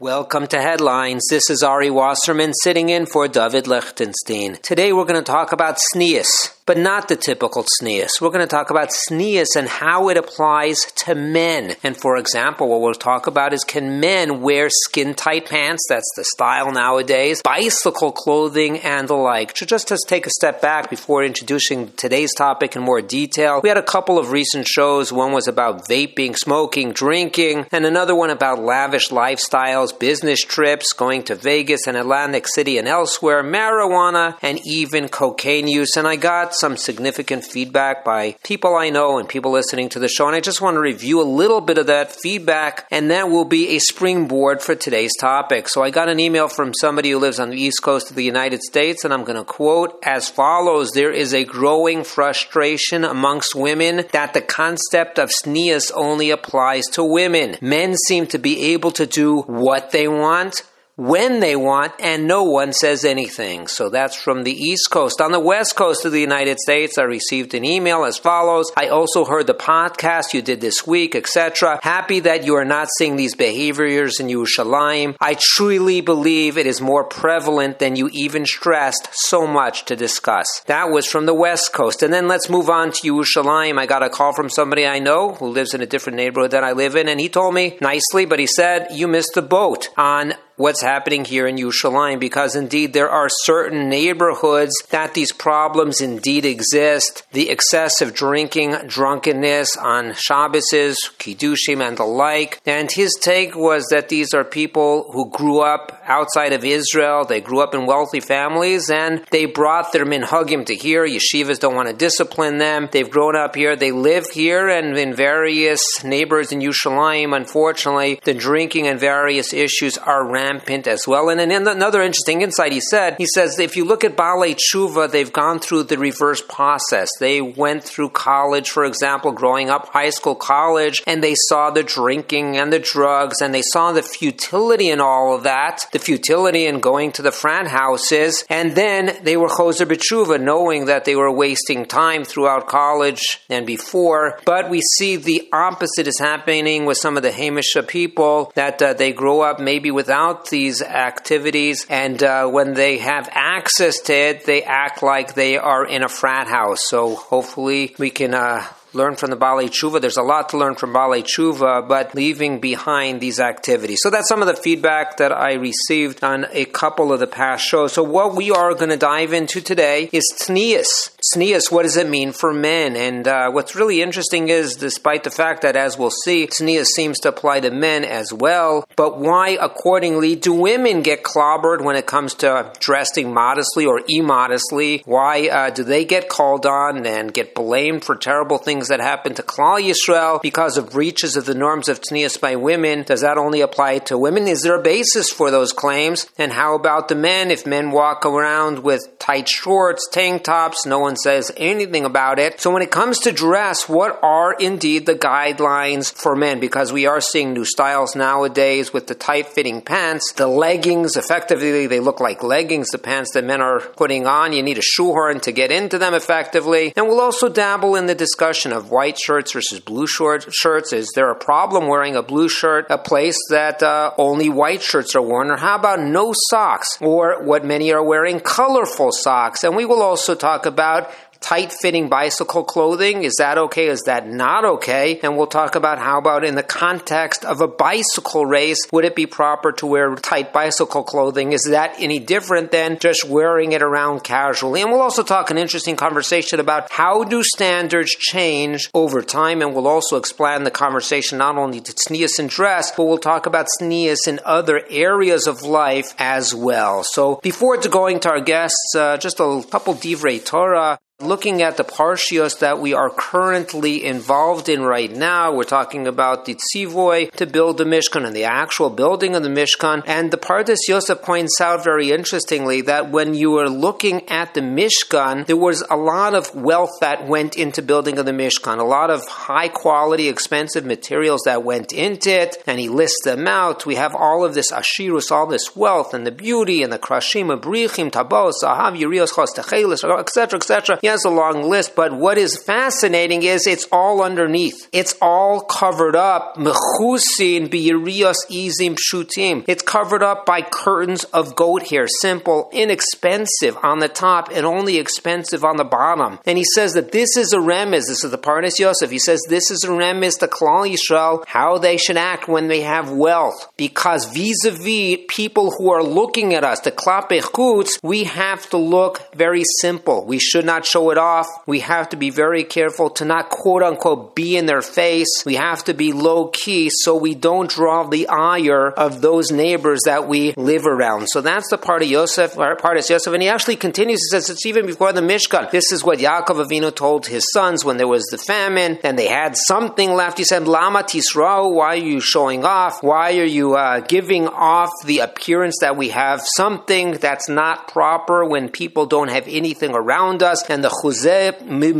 Welcome to Headlines. This is Ari Wasserman sitting in for David Lichtenstein. Today we're going to talk about sneas, but not the typical sneas. We're going to talk about sneas and how it applies to men. And for example, what we'll talk about is, can men wear skin-tight pants? That's the style nowadays. Bicycle clothing and the like. So just to take a step back before introducing today's topic in more detail, we had a couple of recent shows. One was about vaping, smoking, drinking, and another one about lavish lifestyles, business trips, going to Vegas and Atlantic City and elsewhere, marijuana, and even cocaine use. And I got some significant feedback by people I know and people listening to the show. And I just want to review a little bit of that feedback, and that will be a springboard for today's topic. So I got an email from somebody who lives on the East Coast of the United States, and I'm going to quote as follows: "There is a growing frustration amongst women that the concept of sneas only applies to women. Men seem to be able to do what they want, when they want, and no one says anything." So that's from the East Coast. On the West Coast of the United States, I received an email as follows: "I also heard the podcast you did this week, etc. Happy that you are not seeing these behaviors in Yerushalayim. I truly believe it is more prevalent than you even stressed. So much to discuss." That was from the West Coast. And then let's move on to Yerushalayim. I got a call from somebody I know who lives in a different neighborhood that I live in, and he told me nicely, but he said, "You missed the boat on what's happening here in Yerushalayim, because indeed there are certain neighborhoods that these problems indeed exist. The excessive drinking, drunkenness on Shabbases, Kiddushim, and the like." And his take was that these are people who grew up outside of Israel. They grew up in wealthy families, and they brought their minhagim to here. Yeshivas don't want to discipline them. They've grown up here. They live here, and in various neighborhoods in Yerushalayim, unfortunately, the drinking and various issues are rampant as well. And another interesting insight he says, if you look at Baalei Tshuva, they've gone through the reverse process. They went through college, for example, growing up, high school, college, and they saw the drinking and the drugs, and they saw the futility in all of that, the futility in going to the frat houses, and then they were Choser B'Tshuva, knowing that they were wasting time throughout college and before. But we see the opposite is happening with some of the Hamisha people, that they grow up maybe without these activities, and when they have access to it, they act like they are in a frat house. So hopefully we can learn from the Baalei Tshuva. There's a lot to learn from Baalei Tshuva, but leaving behind these activities. So that's some of the feedback that I received on a couple of the past shows. So what we are going to dive into today is sneas. Sneas, what does it mean for men? And what's really interesting is, despite the fact that, as we'll see, sneas seems to apply to men as well, but why, accordingly, do women get clobbered when it comes to dressing modestly or immodestly? Why do they get called on and get blamed for terrible things that happened to Klal Yisrael because of breaches of the norms of sneas by women? Does that only apply to women? Is there a basis for those claims? And how about the men? If men walk around with tight shorts, tank tops, no one says anything about it. So when it comes to dress, what are indeed the guidelines for men? Because we are seeing new styles nowadays with the tight-fitting pants, the leggings. Effectively, they look like leggings, the pants that men are putting on. You need a shoehorn to get into them effectively. And we'll also dabble in the discussion of white shirts versus blue shirts. Is there a problem wearing a blue shirt, a place that only white shirts are worn? Or how about no socks? Or what many are wearing, colorful socks. And we will also talk about tight-fitting bicycle clothing. Is that okay? Is that not okay? And we'll talk about how about in the context of a bicycle race, would it be proper to wear tight bicycle clothing? Is that any different than just wearing it around casually? And we'll also talk an interesting conversation about how do standards change over time, and we'll also expand the conversation not only to sneas in dress, but we'll talk about sneas in other areas of life as well. So before going to our guests, just a couple Divrei Torah. Looking at the parshios that we are currently involved in right now, we're talking about the tzivoy to build the Mishkan and the actual building of the Mishkan. And the Pardes Yosef points out very interestingly that when you were looking at the Mishkan, there was a lot of wealth that went into building of the Mishkan, a lot of high quality, expensive materials that went into it, and he lists them out. We have all of this ashirus, all this wealth and the beauty and the krashim, abrichim, tabos, sahav, yurios, chos, techelis, etc., etc. He has a long list, but what is fascinating is it's all underneath. It's all covered up. Mechusin b'yirios izim pshutim. It's covered up by curtains of goat hair, simple, inexpensive on the top and only expensive on the bottom. And he says that this is a remiz. This is the Parnas Yosef. He says this is a remiz to Klal Yisrael, how they should act when they have wealth, because vis-a-vis people who are looking at us, the klapei chutz, we have to look very simple. We should not show it off. We have to be very careful to not, quote unquote, be in their face. We have to be low key so we don't draw the ire of those neighbors that we live around. So that's the part of Yosef, or Parnas Yosef, and he actually continues. He says it's even before the Mishkan. This is what Yaakov Avinu told his sons when there was the famine and they had something left. He said, Lama Tisra'u, why are you showing off? Why are you giving off the appearance that we have something? That's not proper when people don't have anything around us. And the Chuzeh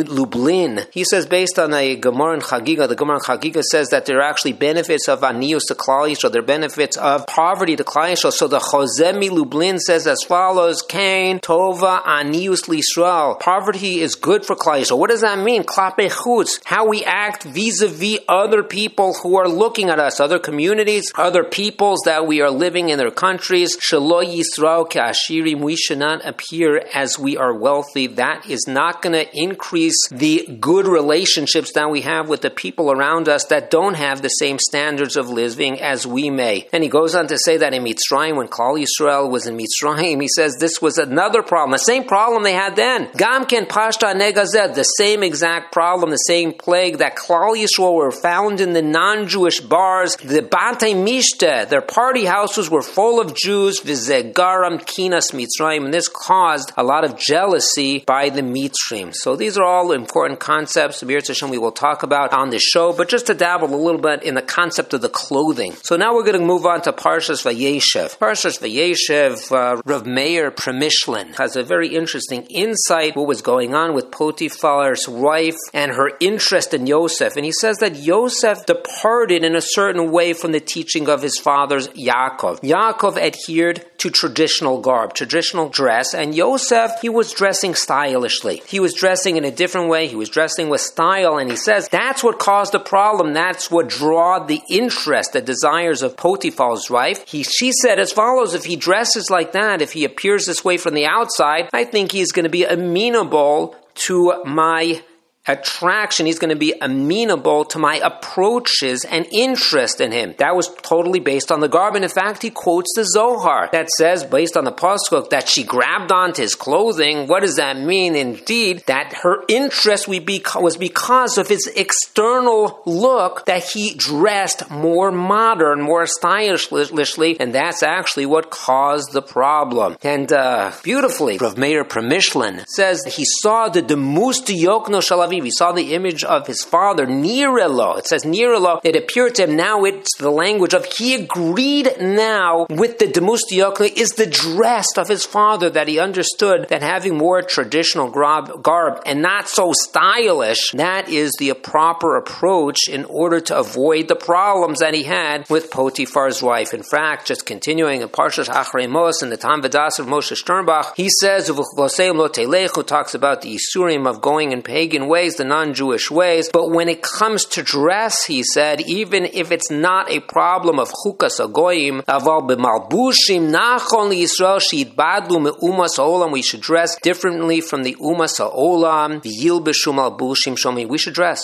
Lublin, he says, based on a Gemara in Chagiga, the Gemara in Chagiga says that there are actually benefits of Anius to Klal Yisrael, there are benefits of poverty to Klal Yisrael. So the Chuzeh Lublin says as follows: Kain, Tova, Anius L'Yisrael. Poverty is good for Klal Yisrael. What does that mean? Klapei chutz, how we act vis-a-vis other people who are looking at us, other communities, other peoples that we are living in their countries. Shelo Yisrael ke'ashirim, we should not appear as we are wealthy. That is not going to increase the good relationships that we have with the people around us that don't have the same standards of living as we may. And he goes on to say that in Mitzrayim, when Klal Yisrael was in Mitzrayim, he says this was another problem, the same problem they had then. Gamken Pashta Negazed, the same exact problem, the same plague that Klal Yisrael were found in the non-Jewish bars, the Batei Mishte, their party houses were full of Jews, V'zeh garam kinas Mitzrayim, and this caused a lot of jealousy by the Mitzrayim. So these are all important concepts, B'yirtzeh Hashem, we will talk about on this show, but just to dabble a little bit in the concept of the clothing. So now we're going to move on to Parshas Vayeshev. Parshas Vayeshev, Rav Meir Przemyslin has a very interesting insight what was going on with Potiphar's wife and her interest in Yosef. And he says that Yosef departed in a certain way from the teaching of his father's Yaakov. Yaakov adhered to traditional garb, traditional dress, and Yosef, he was dressing stylishly. He was dressing in a different way. He was dressing with style, and he says that's what caused the problem. That's what drew the interest, the desires of Potiphar's wife. She said as follows: if he dresses like that, if he appears this way from the outside, I think he's going to be amenable to my attraction. He's going to be amenable to my approaches and interest in him. That was totally based on the garb. And in fact, he quotes the Zohar that says, based on the pasuk, that she grabbed onto his clothing. What does that mean? Indeed, that her interest was because of his external look, that he dressed more modern, more stylishly, and that's actually what caused the problem. And beautifully, Rav Meir Przemyslin says he saw the demus diokno shalavi. He saw the image of his father, Nirelo. It says Nirelo. It appeared to him. Now it's the language of he agreed now with the Demus Diokli is the dress of his father, that he understood that having more traditional garb and not so stylish, that is the proper approach in order to avoid the problems that he had with Potiphar's wife. In fact, just continuing in Parshas Achremos in the Tam V'das of Moshe Sternbach, he says, who talks about the Isurim of going in pagan ways, the non-Jewish ways, but when it comes to dress, he said, even if it's not a problem of chukas agoyim, aval b'malbushim nachon liYisrael sheitbadlu me'umas ha'olam, we should dress differently from the umas ha'olam v'yilbeshu malbushim shomim. We should dress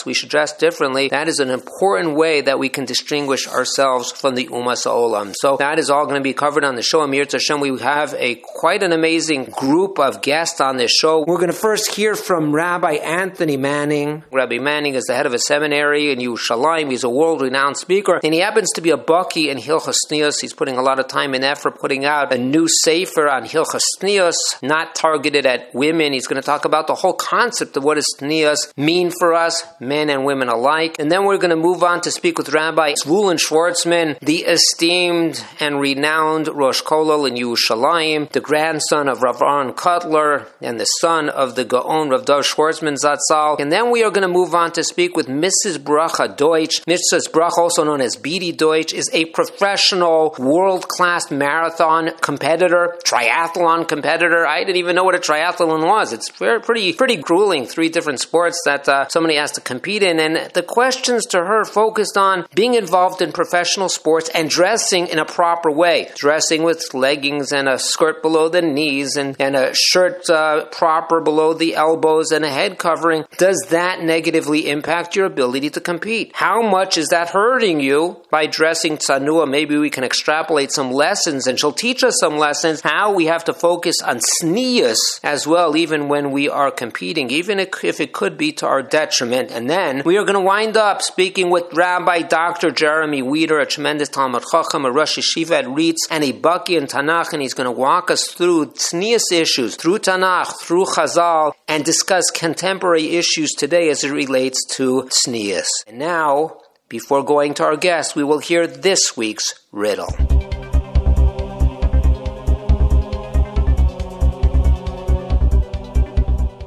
differently. That is an important way that we can distinguish ourselves from the umas ha'olam. So that is all going to be covered on the show. B'yirtzeh Hashem, we have quite an amazing group of guests on this show. We're going to first hear from Rabbi Anthony Manning. Rabbi Manning is the head of a seminary in Yerushalayim. He's a world-renowned speaker, and he happens to be a Baki in Hilchos Shniyos. He's putting a lot of time and effort putting out a new sefer on Hilchos Shniyos, not targeted at women. He's going to talk about the whole concept of what does Shniyos mean for us, men and women alike. And then we're going to move on to speak with Rabbi Zvulun Schwartzman, the esteemed and renowned Rosh Kollel in Yerushalayim, the grandson of Rav Aaron Cutler, and the son of the Gaon Rav Dov Schwartzman Zatzal. Yisrael. And then we are going to move on to speak with Mrs. Bracha Deutsch. Mrs. Bracha, also known as Beatie Deutsch, is a professional, world-class marathon competitor, triathlon competitor. I didn't even know what a triathlon was. It's pretty grueling, 3 different sports that somebody has to compete in. And the questions to her focused on being involved in professional sports and dressing in a proper way. Dressing with leggings and a skirt below the knees and a shirt proper below the elbows and a head covering. Does that negatively impact your ability to compete? How much is that hurting you by dressing tsanua? Maybe we can extrapolate some lessons, and she'll teach us some lessons, how we have to focus on sneas as well, even when we are competing, even if it could be to our detriment. And then we are going to wind up speaking with Rabbi Dr. Jeremy Weeder, a tremendous Talmud Chacham, a Rosh Yeshiva at Reitz, and a Baki in Tanakh, and he's going to walk us through sneas issues, through Tanakh, through Chazal, and discuss contemporary issues today as it relates to sneas. And now, before going to our guest, we will hear this week's riddle.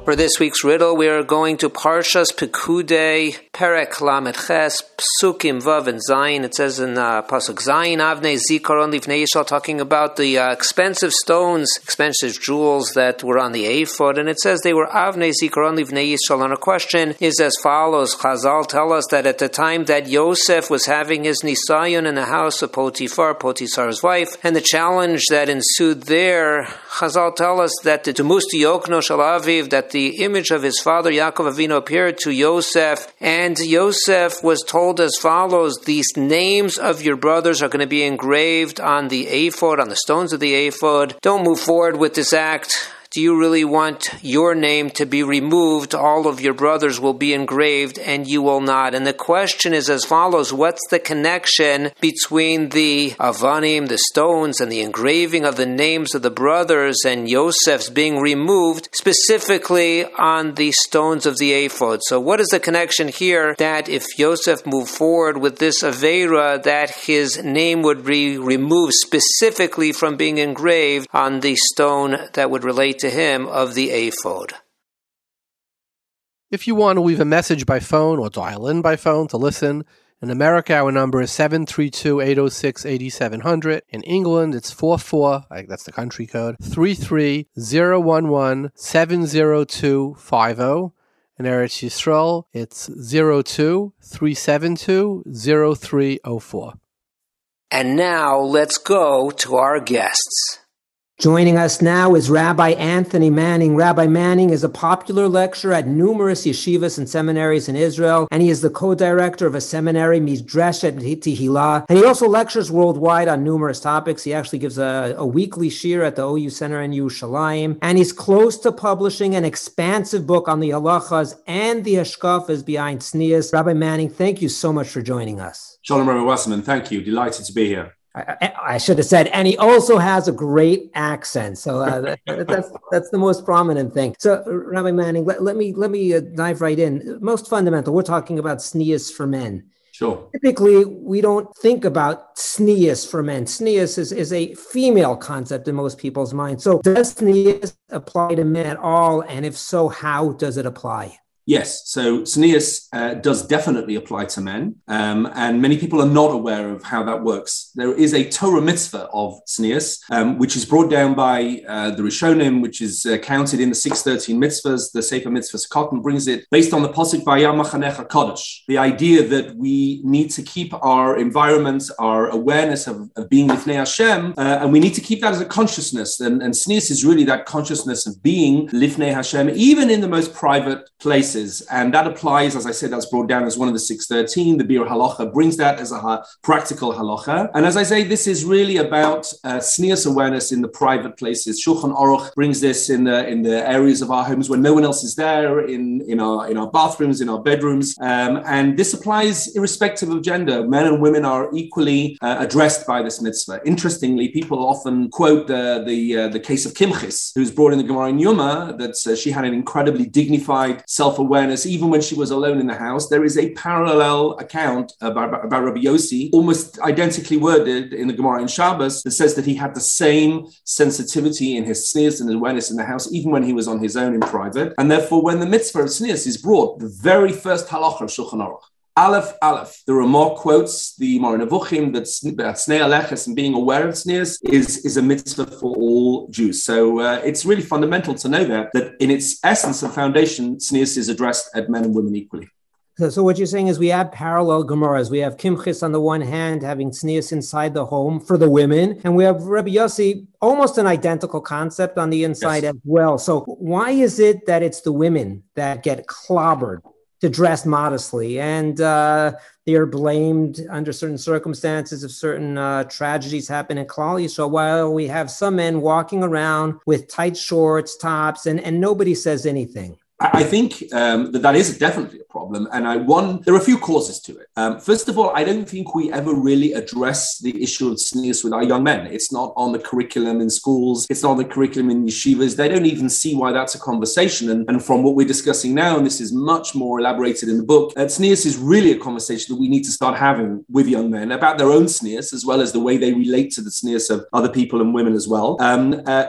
For this week's riddle, we are going to Parshas Pekudei, Perek Lamed Ches, Psukim Vav and Zayin. It says in Pasuk Zayin, Avnei Zikaron Livnei Yisrael, talking about the expensive stones, expensive jewels that were on the ephod, and it says they were Avnei Zikaron Livnei Yisrael. And our question is as follows: Chazal tell us that at the time that Yosef was having his nisayon in the house of Potiphar's wife, and the challenge that ensued there, Chazal tell us that the Demusti Yokno Shel Aviv, that the image of his father Yaakov Avinu appeared to Yosef, and Yosef was told as follows: these names of your brothers are going to be engraved on the ephod, on the stones of the ephod. Don't move forward with this act. Do you really want your name to be removed? All of your brothers will be engraved and you will not. And the question is as follows: what's the connection between the avanim, the stones, and the engraving of the names of the brothers and Yosef's being removed specifically on the stones of the ephod? So what is the connection here that if Yosef moved forward with this aveira, that his name would be removed specifically from being engraved on the stone that would relate to him of the ephod? If you want to leave a message by phone or dial in by phone to listen, in America our number is 732-806-8700. In England it's 44, that's the country code, 33011-70250. In Eretz Yisrael it's 02-372-0304. And now let's go to our guests. Joining us now is Rabbi Anthony Manning. Rabbi Manning is a popular lecturer at numerous yeshivas and seminaries in Israel, and he is the co-director of a seminary, Midreshet Tehillah, and he also lectures worldwide on numerous topics. He actually gives a weekly shir at the OU Center in Yerushalayim, and he's close to publishing an expansive book on the halachas and the hashkafas behind sneas. Rabbi Manning, thank you so much for joining us. Shalom, Rabbi Wasserman. Thank you. Delighted to be here. I should have said, and he also has a great accent, so that's the most prominent thing. So, Rabbi Manning, let me dive right in. Most fundamental, we're talking about sneas for men. Sure. Typically, we don't think about sneas for men. Sneas is a female concept in most people's minds. So, does sneas apply to men at all, and if so, how does it apply? Yes, so sneas does definitely apply to men, and many people are not aware of how that works. There is a Torah mitzvah of sneas, which is brought down by the Rishonim, which is counted in the 613 mitzvahs. The Sefer Mitzvahs Cotton brings it based on the Pasuk Vayam Machanecha Kodesh, the idea that we need to keep our environment, our awareness of being Lifnei Hashem, and we need to keep that as a consciousness, and sneas is really that consciousness of being Lifnei Hashem, even in the most private places. And that applies, as I said, that's brought down as one of the 613. The Bir Halacha brings that as a practical halacha. And as I say, this is really about sneas awareness in the private places. Shulchan Aruch brings this in the areas of our homes where no one else is there, in our bathrooms, in our bedrooms. And this applies irrespective of gender. Men and women are equally addressed by this mitzvah. Interestingly, people often quote the case of Kimchis, who's brought in the Gemara in Yoma, that she had an incredibly dignified, self-aware awareness, even when she was alone in the house. There is a parallel account about Rabbi Yossi, almost identically worded in the Gemara in Shabbos, that says that he had the same sensitivity in his sneers and awareness in the house, even when he was on his own in private. And therefore, when the mitzvah of sneers is brought, the very first halacha of Shulchan Aruch, Aleph, Aleph. The Ramah quotes the Moran Nevuchim that Snei Aleches and being aware of sneers is a mitzvah for all Jews. So it's really fundamental to know that in its essence and foundation, sneers is addressed at men and women equally. So what you're saying is we have parallel Gemaras. We have Kimchis on the one hand, having sneers inside the home for the women. And we have Rabbi Yossi, almost an identical concept on the inside as well. So why is it that it's the women that get clobbered to dress modestly, and they are blamed under certain circumstances if certain tragedies happen in Klal Yisrael? While we have some men walking around with tight shorts, tops, and nobody says anything. I think that is definitely a problem. And there are a few causes to it. First of all, I don't think we ever really address the issue of sneers with our young men. It's not on the curriculum in schools. It's not on the curriculum in yeshivas. They don't even see why that's a conversation. And from what we're discussing now, and this is much more elaborated in the book, sneers is really a conversation that we need to start having with young men about their own sneers, as well as the way they relate to the sneers of other people and women as well.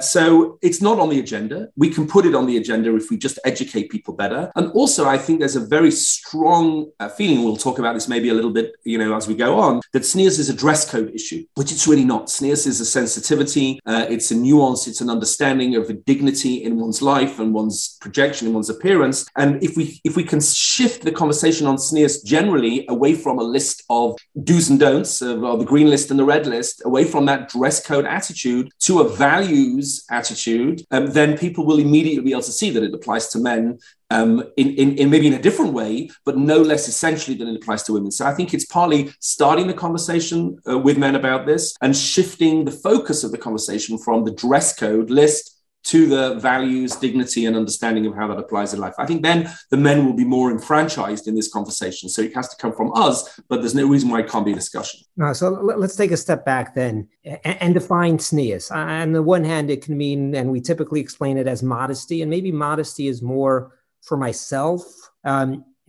So it's not on the agenda. We can put it on the agenda if we just educate people better. And also, I think there's a very strong feeling, we'll talk about this maybe a little bit, as we go on, that sneers is a dress code issue, which it's really not. Sneers is a sensitivity, it's a nuance, it's an understanding of the dignity in one's life and one's projection and one's appearance. And if we can shift the conversation on sneers generally away from a list of do's and don'ts, of the green list and the red list, away from that dress code attitude to a values attitude, then people will immediately be able to see that it applies to men in maybe in a different way, but no less essentially than it applies to women. So I think it's partly starting the conversation with men about this and shifting the focus of the conversation from the dress code list to the values, dignity, and understanding of how that applies in life. I think then the men will be more enfranchised in this conversation. So it has to come from us, but there's no reason why it can't be a discussion. So let's take a step back then and define sneers. On the one hand, it can mean, and we typically explain it as modesty, and maybe modesty is more for myself.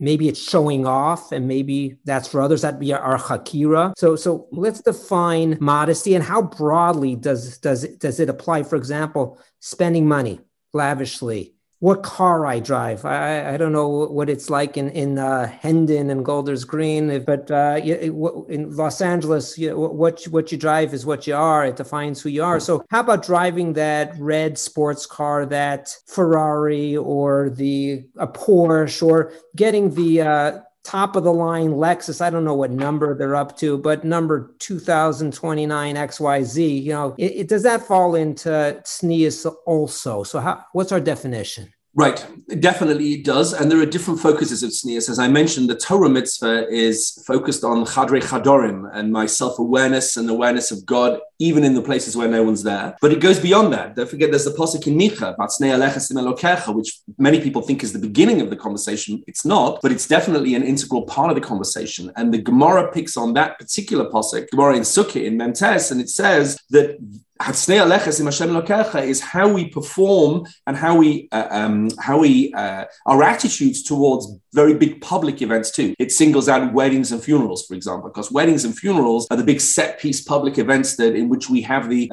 Maybe it's showing off, and maybe that's for others. That'd be our hakira. So let's define modesty, and how broadly does it apply? For example, spending money lavishly, what car I drive. I don't know what it's like in Hendon and Golders Green, but in Los Angeles, what you drive is what you are. It defines who you are. So how about driving that red sports car, that Ferrari, or a Porsche, or getting the top of the line Lexus? I don't know what number they're up to, but number 2029 XYZ, it does that fall into sneers also? So what's our definition? Right. Definitely it does. And there are different focuses of sneers. As I mentioned, the Torah mitzvah is focused on chadrei chadorim and my self-awareness and awareness of God, even in the places where no one's there. But it goes beyond that. Don't forget, there's the pasuk in Micha, about Snei Aleches Im Elokecha, which many people think is the beginning of the conversation. It's not, but it's definitely an integral part of the conversation. And the Gemara picks on that particular pasuk, Gemara in Sukkot in Mem Tes, and it says that Snei Aleches Im Hashem Elokecha is how we perform and how we our attitudes towards very big public events too. It singles out weddings and funerals, for example, because weddings and funerals are the big set piece public events that in which we have the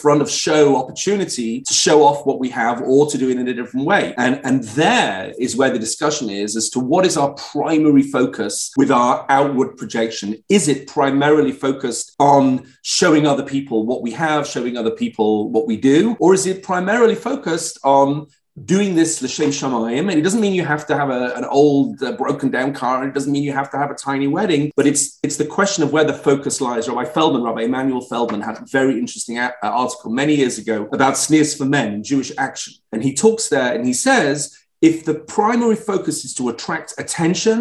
front of show opportunity to show off what we have or to do it in a different way. And there is where the discussion is as to what is our primary focus with our outward projection. Is it primarily focused on showing other people what we have, showing other people what we do, or is it primarily focused on doing this l'shem shamayim? And it doesn't mean you have to have an old broken down car, and it doesn't mean you have to have a tiny wedding, but it's the question of where the focus lies. Rabbi Emanuel Feldman had a very interesting article many years ago about sneers for men, Jewish action. And he talks there and he says, if the primary focus is to attract attention,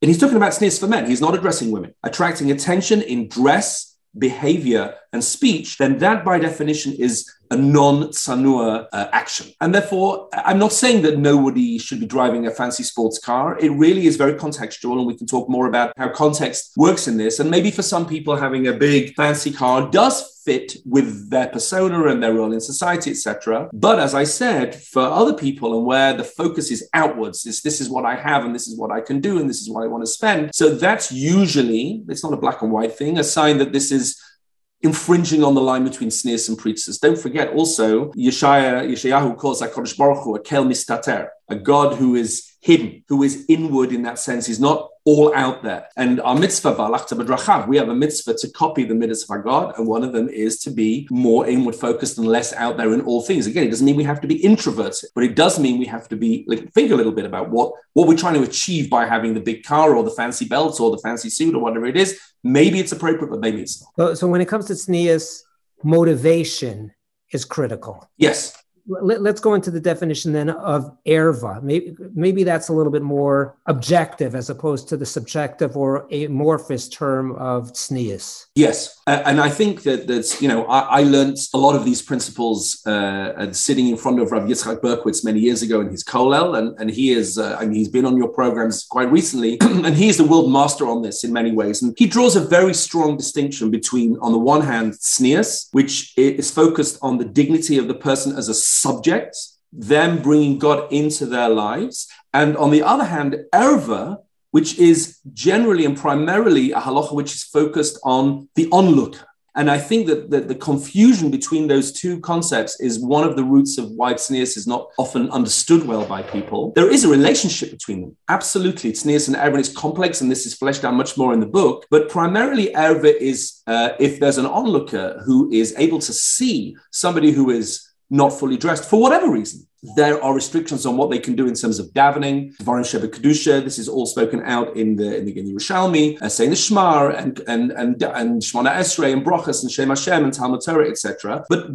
and he's talking about sneers for men, he's not addressing women, attracting attention in dress, behavior, and speech, then that by definition is a non-tsanua action. And therefore, I'm not saying that nobody should be driving a fancy sports car. It really is very contextual, and we can talk more about how context works in this. And maybe for some people, having a big fancy car does fit with their persona and their role in society, etc. But as I said, for other people, and where the focus is outwards, this is what I have, and this is what I can do, and this is what I want to spend. So that's usually, it's not a black and white thing, a sign that this is infringing on the line between sneers and preachers. Don't forget also, Yeshayahu calls HaKadosh Baruch Hu a kel mistater, a God who is hidden, who is inward in that sense. He's not all out there. And our mitzvah, V'alachta b'drachav, we have a mitzvah to copy the mitzvahs of our God, and one of them is to be more inward focused and less out there in all things. Again, it doesn't mean we have to be introverted, but it does mean we have to be, like, think a little bit about what we're trying to achieve by having the big car or the fancy belt or the fancy suit or whatever it is. Maybe it's appropriate, but maybe it's not. So when it comes to tznius, motivation is critical. Yes. Let's go into the definition then of erva. Maybe that's a little bit more objective as opposed to the subjective or amorphous term of tznius. Yes. And I think that's, I learned a lot of these principles sitting in front of Rav Yitzchak Berkowitz many years ago in his kollel. And he is, he's been on your programs quite recently, and he is the world master on this in many ways. And he draws a very strong distinction between, on the one hand, tznius, which is focused on the dignity of the person as a subjects, them bringing God into their lives. And on the other hand, erva, which is generally and primarily a halacha which is focused on the onlooker. And I think that the confusion between those two concepts is one of the roots of why tznius is not often understood well by people. There is a relationship between them. Absolutely. Tznius and erva is complex, and this is fleshed out much more in the book. But primarily, erva is if there's an onlooker who is able to see somebody who is not fully dressed, for whatever reason. There are restrictions on what they can do in terms of davening, Dvarim Sheba Kedusha. This is all spoken out in the Yerushalmi, saying the Shema and Shemona Esrei and Brochas and Shem Hashem and Talmud Torah, etc. But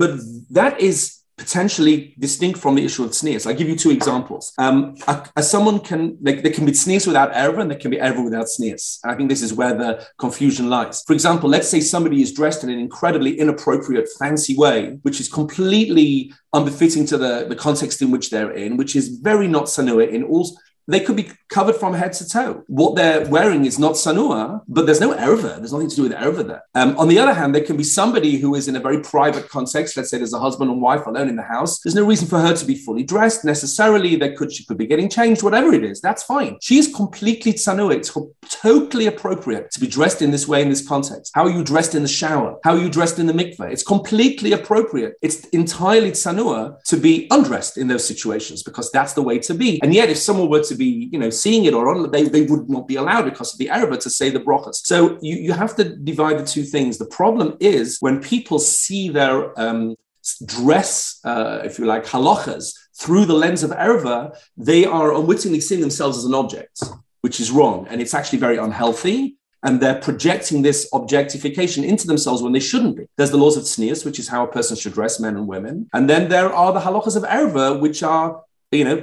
that is potentially distinct from the issue of tznius. I give you two examples. There can be tznius without erva, and there can be erva without tznius. And I think this is where the confusion lies. For example, let's say somebody is dressed in an incredibly inappropriate, fancy way, which is completely unbefitting to the context in which they're in, which is very not sanua in all. They could be covered from head to toe. What they're wearing is not sanua, but there's no erva. There's nothing to do with erva there. On the other hand, there can be somebody who is in a very private context. Let's say there's a husband and wife alone in the house. There's no reason for her to be fully dressed necessarily. She could be getting changed, whatever it is. That's fine. She is completely sanua. It's totally appropriate to be dressed in this way in this context. How are you dressed in the shower? How are you dressed in the mikveh? It's completely appropriate. It's entirely sanua to be undressed in those situations because that's the way to be. And yet, if someone were to be, seeing it or on, they would not be allowed because of the erva to say the brachas. So you have to divide the two things. The problem is when people see their dress, if you like, halachas through the lens of erva, they are unwittingly seeing themselves as an object, which is wrong. And it's actually very unhealthy. And they're projecting this objectification into themselves when they shouldn't be. There's the laws of tznius, which is how a person should dress, men and women. And then there are the halachas of erva, which are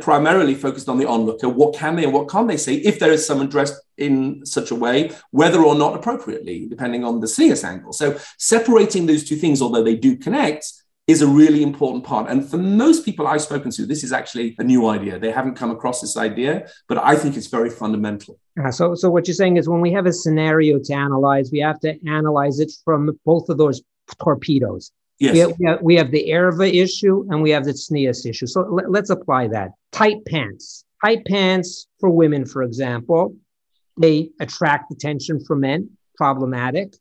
primarily focused on the onlooker. What can they and what can't they say if there is someone dressed in such a way, whether or not appropriately, depending on the tznius angle. So separating those two things, although they do connect, is a really important part. And for most people I've spoken to, this is actually a new idea. They haven't come across this idea, but I think it's very fundamental. So what you're saying is when we have a scenario to analyze, we have to analyze it from both of those torpedoes. Yes. We have the erva issue and we have the tznius issue. So let's apply that. Tight pants for women, for example, they attract attention from men, problematic.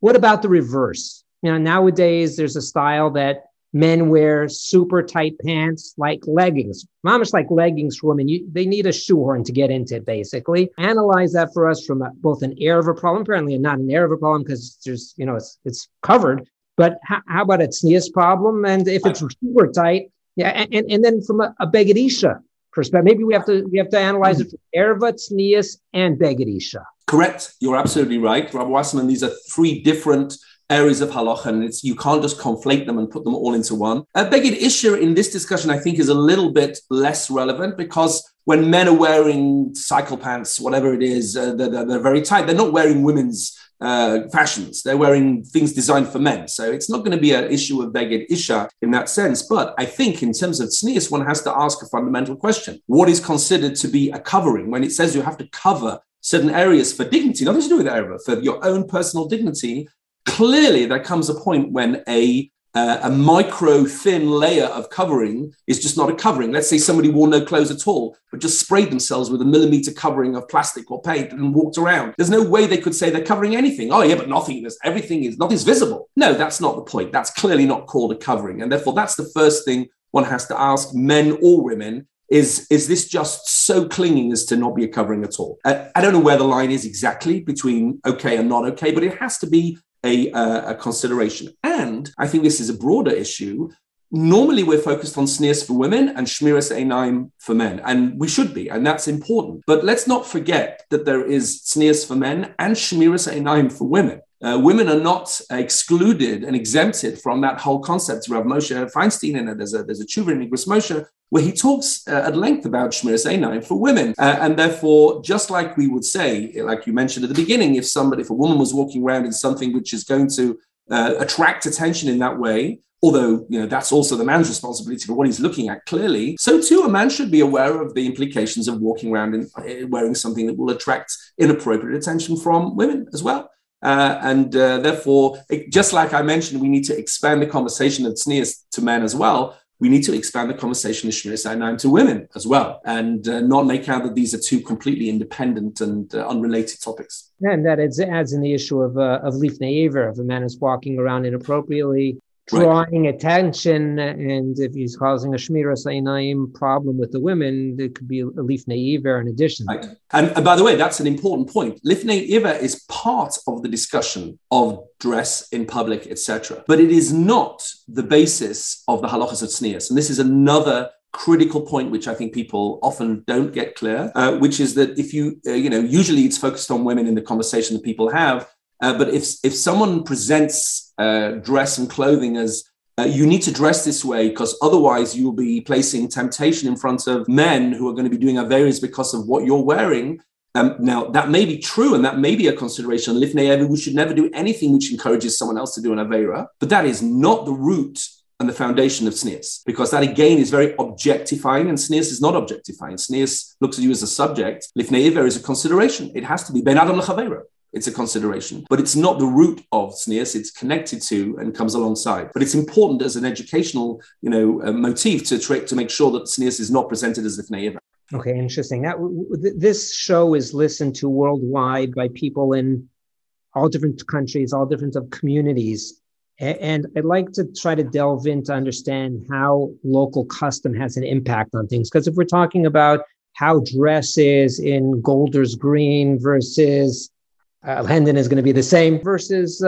What about the reverse? Nowadays there's a style that men wear super tight pants like leggings. Mamish like leggings for women. They need a shoehorn to get into it, basically. Analyze that for us from both an erva problem, apparently not an erva problem because there's, it's covered. But how about a tznius problem? And if it's super tight, and then from a beged isha perspective, maybe we have to analyze it from erva, tznius, and beged isha. Correct. You're absolutely right, Rabbi Wasserman. These are three different areas of halacha, and you can't just conflate them and put them all into one. Beged isha in this discussion, I think, is a little bit less relevant because when men are wearing cycle pants, whatever it is, they're very tight. They're not wearing women's fashions. They're wearing things designed for men. So it's not going to be an issue of Beged Isha in that sense. But I think in terms of tznius, one has to ask a fundamental question. What is considered to be a covering when it says you have to cover certain areas for dignity? Nothing to do with the area, for your own personal dignity. Clearly, there comes a point when a micro thin layer of covering is just not a covering. Let's say somebody wore no clothes at all, but just sprayed themselves with a millimeter covering of plastic or paint and walked around. There's no way they could say they're covering anything. Oh yeah, but nothing is, everything is, nothing's visible. No, that's not the point. That's clearly not called a covering. And therefore that's the first thing one has to ask men or women. Is this just so clinging as to not be a covering at all? I don't know where the line is exactly between okay and not okay, but it has to be a consideration. And I think this is a broader issue. Normally we're focused on sneers for women and shmiras einaim for men, and we should be, and that's important. But let's not forget that there is sneers for men and shmiras einaim for women. Women are not excluded and exempted from that whole concept. Rav Moshe Feinstein, and there's a tshuva in Igros Moshe, where he talks at length about Shmiras Einayim for women. And therefore, just like we would say, like you mentioned at the beginning, if a woman was walking around in something which is going to attract attention in that way, although, you know, that's also the man's responsibility for what he's looking at clearly, so too a man should be aware of the implications of walking around and wearing something that will attract inappropriate attention from women as well. Therefore, just like I mentioned, we need to expand the conversation of tznius to men as well. We need to expand the conversation of shmiras einayim to women as well, and not make out that these are two completely independent and unrelated topics. And that adds in the issue of lifnei iver, if a man is walking around inappropriately, drawing attention, and if he's causing a shmiras einayim problem with the women, there could be a lifnei iver in addition. Right. And by the way, that's an important point. Lifnei iver is part of the discussion of dress in public, etc. But it is not the basis of the halachas of tznius. And this is another critical point, which I think people often don't get clear, which is that if you, usually it's focused on women in the conversation that people have. But if someone presents dress and clothing as you need to dress this way because otherwise you'll be placing temptation in front of men who are going to be doing aveiros because of what you're wearing. Now, that may be true and that may be a consideration. Lifnei iver, we should never do anything which encourages someone else to do an aveira. But that is not the root and the foundation of sneers, because that again is very objectifying, and sneers is not objectifying. Sneers looks at you as a subject. Lifnei iver is a consideration. It has to be ben adam l'chaveiro. It's a consideration, but it's not the root of tznius. It's connected to and comes alongside. But it's important as an educational, motif to make sure that tznius is not presented as lifnei iver. Okay, interesting. This show is listened to worldwide by people in all different countries, all different communities. And I'd like to try to delve in to understand how local custom has an impact on things. Because if we're talking about how dress is in Golders Green versus Hendon is going to be the same versus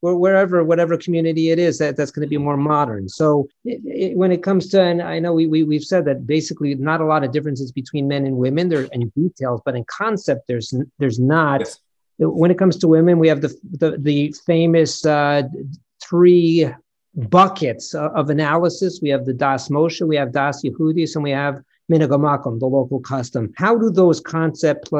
whatever community it is that's going to be more modern. So when it comes to, and I know we've said that basically not a lot of differences between men and women. There are in details, but in concept, there's not. Yes. When it comes to women, we have the famous three buckets of analysis. We have the Das Moshe, we have Das Yehudis, and we have Minhag HaMakom, the local custom. How do those concepts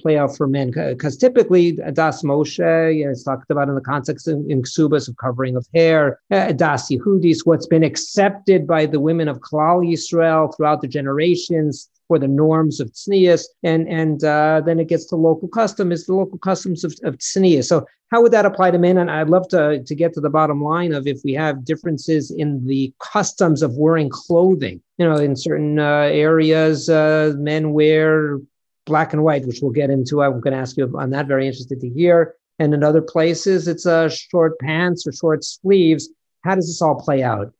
play out for men? Because typically, Das Moshe, it's talked about in the context in Ksubas of covering of hair, Das Yehudis, what's been accepted by the women of Klal Yisrael throughout the generations for the norms of tznius, and then it gets to local custom, is the local customs of tznius. So how would that apply to men? And I'd love to get to the bottom line of if we have differences in the customs of wearing clothing. In certain areas, men wear black and white, which we'll get into. I'm going to ask you on that, very interested to hear. And in other places, it's short pants or short sleeves. How does this all play out?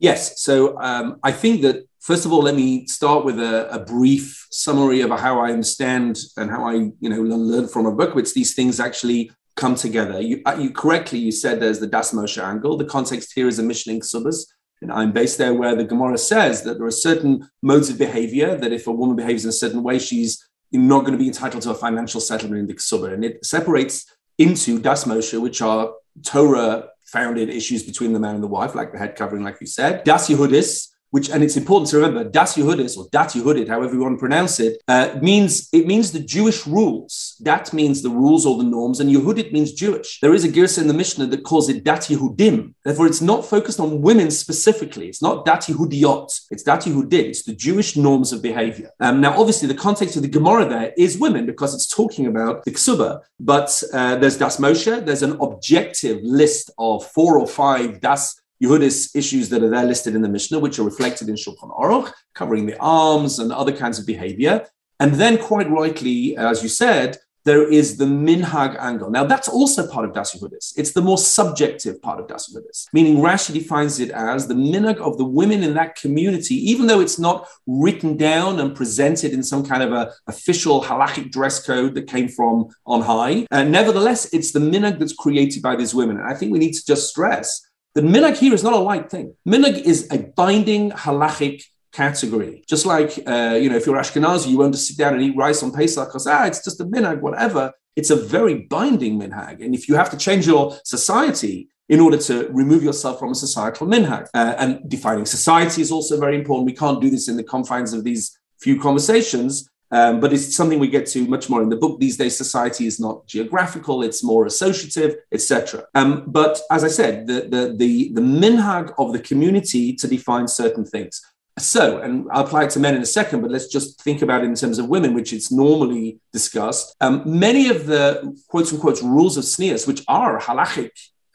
Yes. So I think that, first of all, let me start with a brief summary of how I understand and how I, learn from a book, which these things actually come together. You correctly, you said there's the Das Moshe angle. The context here is a Mishnah in Ksubos, and I'm based there, where the Gemara says that there are certain modes of behavior that if a woman behaves in a certain way, she's not going to be entitled to a financial settlement in the Ksubah. And it separates into Das Moshe, which are Torah-founded issues between the man and the wife, like the head covering, like you said. Das Yehudis, which, and it's important to remember, Das Yehudis, or Dat Yehudit, however you want to pronounce it, means the Jewish rules. Dat means the rules or the norms, and Yehudit means Jewish. There is a girsa in the Mishnah that calls it Dat Yehudim. Therefore, it's not focused on women specifically. It's not Dat Yehudiyot. It's Dat Yehudit. It's the Jewish norms of behavior. Now, obviously, the context of the Gemara there is women because it's talking about the Ksubah. But there's Das Moshe. There's an objective list of 4 or 5 Das Yehudis issues that are there listed in the Mishnah, which are reflected in Shulchan Aruch, covering the arms and other kinds of behavior. And then quite rightly, as you said, there is the minhag angle. Now, that's also part of Das Yehudis. It's the more subjective part of Das Yehudis, meaning Rashi defines it as the minhag of the women in that community, even though it's not written down and presented in some kind of a official halakhic dress code that came from on high. Nevertheless, it's the minhag that's created by these women. And I think we need to just stress the minhag here is not a light thing. Minhag is a binding halachic category. Just like, if you're Ashkenazi, you won't just sit down and eat rice on Pesach because, it's just a minhag, whatever. It's a very binding minhag. And if you have to change your society in order to remove yourself from a societal minhag, and defining society is also very important. We can't do this in the confines of these few conversations. But it's something we get to much more in the book. These days, society is not geographical, it's more associative, etc. But as I said, the minhag of the community to define certain things. So, and I'll apply it to men in a second, but let's just think about it in terms of women, which it's normally discussed. Many of the quote-unquote rules of sneers, which are halachic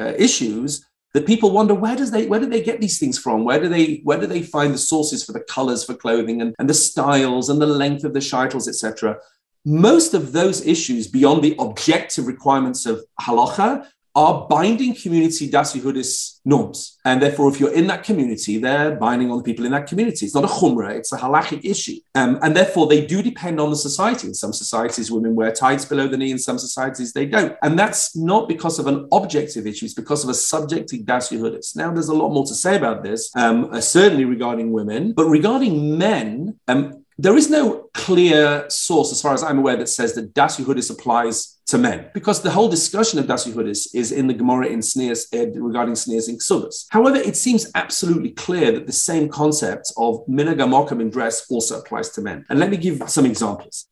issues, that people wonder, where do they get these things from? Where do they find the sources for the colors for clothing and the styles and the length of the shaitels, etc.? Most of those issues, beyond the objective requirements of halacha, are binding community Das Yehudis norms. And therefore, if you're in that community, they're binding on the people in that community. It's not a chumrah, it's a halachic issue. And therefore, they do depend on the society. In some societies, women wear tights below the knee. In some societies, they don't. And that's not because of an objective issue. It's because of a subjective Das Yehudis. Now, there's a lot more to say about this, certainly regarding women. But regarding men, there is no clear source, as far as I'm aware, that says that Das Yehudis applies to men, because the whole discussion of Das Yehudis is in the Gemara in Sneers, regarding Sneers in Ksubas. However, it seems absolutely clear that the same concept of minhag hamokam in dress also applies to men. And let me give some examples.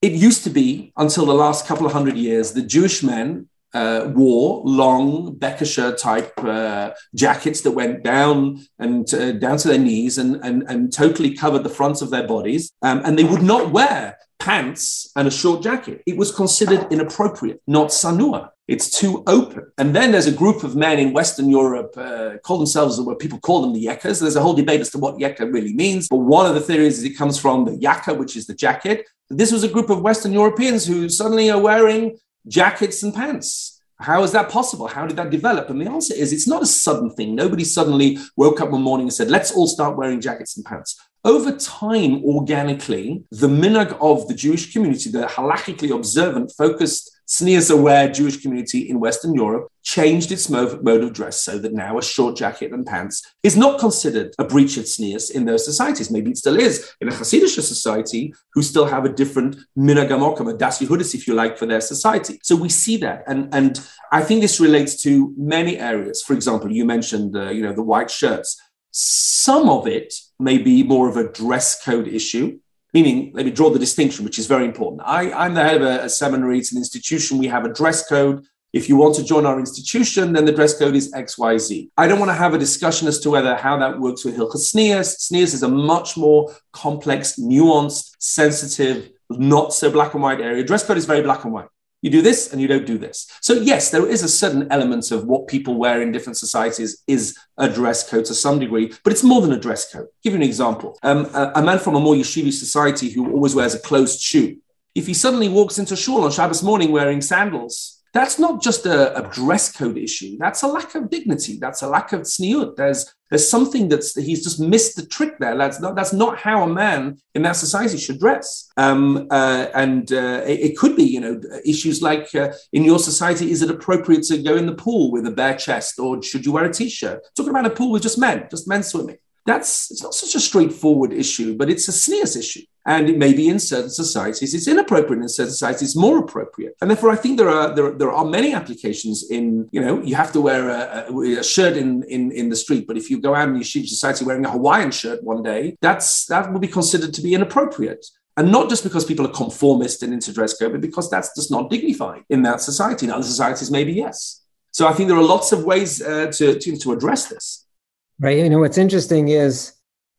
It used to be, until the last couple of hundred years, the Jewish men wore long Bekasher type jackets that went down and down to their knees and totally covered the front of their bodies. And they would not wear pants and a short jacket. It was considered inappropriate, not sanua. It's too open. And then there's a group of men in Western Europe, call themselves, or what people call them, the Yekas. There's a whole debate as to what Yeka really means. But one of the theories is it comes from the Yaka, which is the jacket. This was a group of Western Europeans who suddenly are wearing jackets and pants. How is that possible? How did that develop? And the answer is it's not a sudden thing. Nobody suddenly woke up one morning and said, let's all start wearing jackets and pants. Over time, organically, the minhag of the Jewish community, the halachically observant, focused, sneers-aware Jewish community in Western Europe, changed its mode of dress so that now a short jacket and pants is not considered a breach of sneers in those societies. Maybe it still is in a Hasidic society who still have a different minhag hamokam, a Das Yehudis, if you like, for their society. So we see that. And I think this relates to many areas. For example, you mentioned the white shirts. Some of it may be more of a dress code issue, meaning, let me draw the distinction, which is very important. I'm the head of a seminary. It's an institution. We have a dress code. If you want to join our institution, then the dress code is XYZ. I don't want to have a discussion as to whether how that works with Hilchos Sneers. Sneers is a much more complex, nuanced, sensitive, not so black and white area. Dress code is very black and white. You do this and you don't do this. So yes, there is a certain element of what people wear in different societies is a dress code to some degree, but it's more than a dress code. I'll give you an example. A man from a more yeshivi society who always wears a closed shoe, if he suddenly walks into shul on Shabbos morning wearing sandals, that's not just a dress code issue. That's a lack of dignity. That's a lack of tzniut. There's something he's just missed the trick there. That's not how a man in that society should dress. It could be, issues like in your society, is it appropriate to go in the pool with a bare chest, or should you wear a t-shirt? Talking about a pool with just men swimming. It's not such a straightforward issue, but it's a sneers issue. And it may be in certain societies it's inappropriate, in certain societies it's more appropriate. And therefore, I think there are many applications in, you know, you have to wear a shirt in the street, but if you go out and you see society wearing a Hawaiian shirt one day, that will be considered to be inappropriate. And not just because people are conformist and into dress code, but because that's just not dignified in that society. In other societies, maybe yes. So I think there are lots of ways to address this. Right. You know, what's interesting is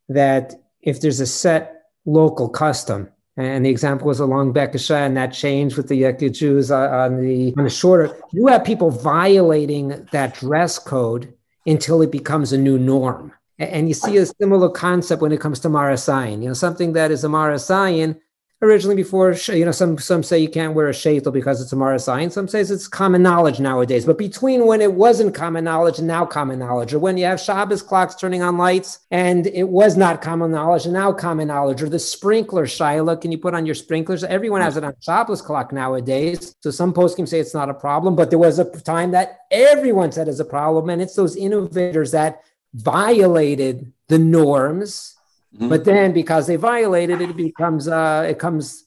that if there's a set local custom, and the example was along Bekesha, and that changed with the Yaqut Jews on the shorter, you have people violating that dress code until it becomes a new norm. And you see a similar concept when it comes to marasayin, you know, something that is a marasayin originally before, you know, some say you can't wear a sheitel because it's a marasayin. Some say it's common knowledge nowadays, but between when it wasn't common knowledge and now common knowledge, or when you have Shabbos clocks turning on lights and it was not common knowledge and now common knowledge, or the sprinkler Shiloh, can you put on your sprinklers? Everyone has it on Shabbos clock nowadays. So some poskim say it's not a problem, but there was a time that everyone said is a problem. And it's those innovators that violated the norms, mm-hmm. but then because they violated it, it becomes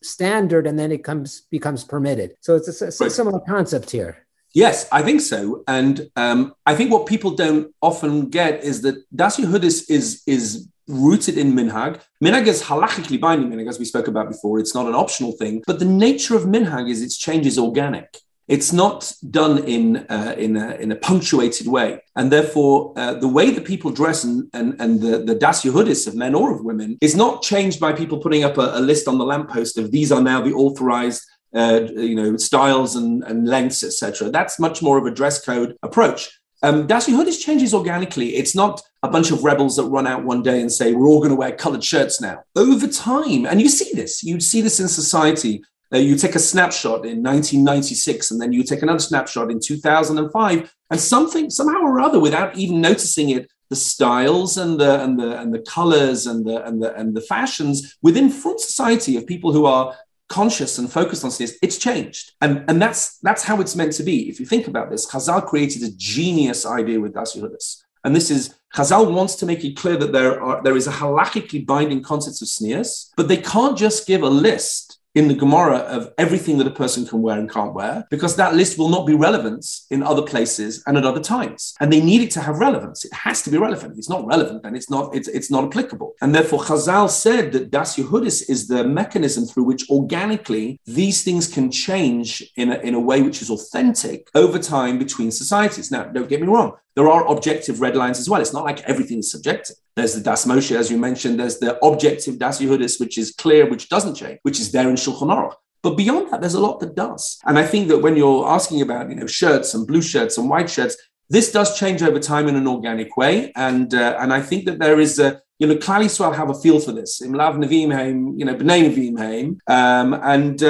standard, and then it becomes permitted. So it's a similar concept here. Yes, I think so, and I think what people don't often get is that Das Yehud is rooted in minhag. Minhag is halachically binding minhag, as we spoke about before. It's not an optional thing, but the nature of minhag is its change is organic. It's not done in a punctuated way. And therefore, the way that people dress and the Das Yehudis of men or of women is not changed by people putting up a list on the lamppost of these are now the authorized styles and lengths, etc. That's much more of a dress code approach. Das Yehudis changes organically. It's not a bunch of rebels that run out one day and say, we're all going to wear colored shirts now. Over time, and you see this in society. You take a snapshot in 1996, and then you take another snapshot in 2005, and something, somehow or other, without even noticing it, the styles and the colors and the fashions within from society of people who are conscious and focused on this, it's changed, and that's how it's meant to be. If you think about this, Chazal created a genius idea with Das Yehudis, and this is. Chazal wants to make it clear that there is a halachically binding concept of sneers, but they can't just give a list in the Gemara of everything that a person can wear and can't wear, because that list will not be relevant in other places and at other times. And they need it to have relevance. It has to be relevant. If it's not relevant, then it's not applicable. And therefore, Chazal said that Das Yehudis is the mechanism through which organically these things can change in a way which is authentic over time between societies. Now, don't get me wrong. There are objective red lines as well. It's not like everything is subjective. There's the Das Moshe, as you mentioned. There's the objective Das Yehudis, which is clear, which doesn't change, which is there in Shulchan Aruch. But beyond that, there's a lot that does. And I think that when you're asking about, you know, shirts and blue shirts and white shirts, this does change over time in an organic way. And I think that there is a, you know, Klal Yisrael have a feel for this. Imlav Nevim Haim, you know, B'nai Nevim Haim. And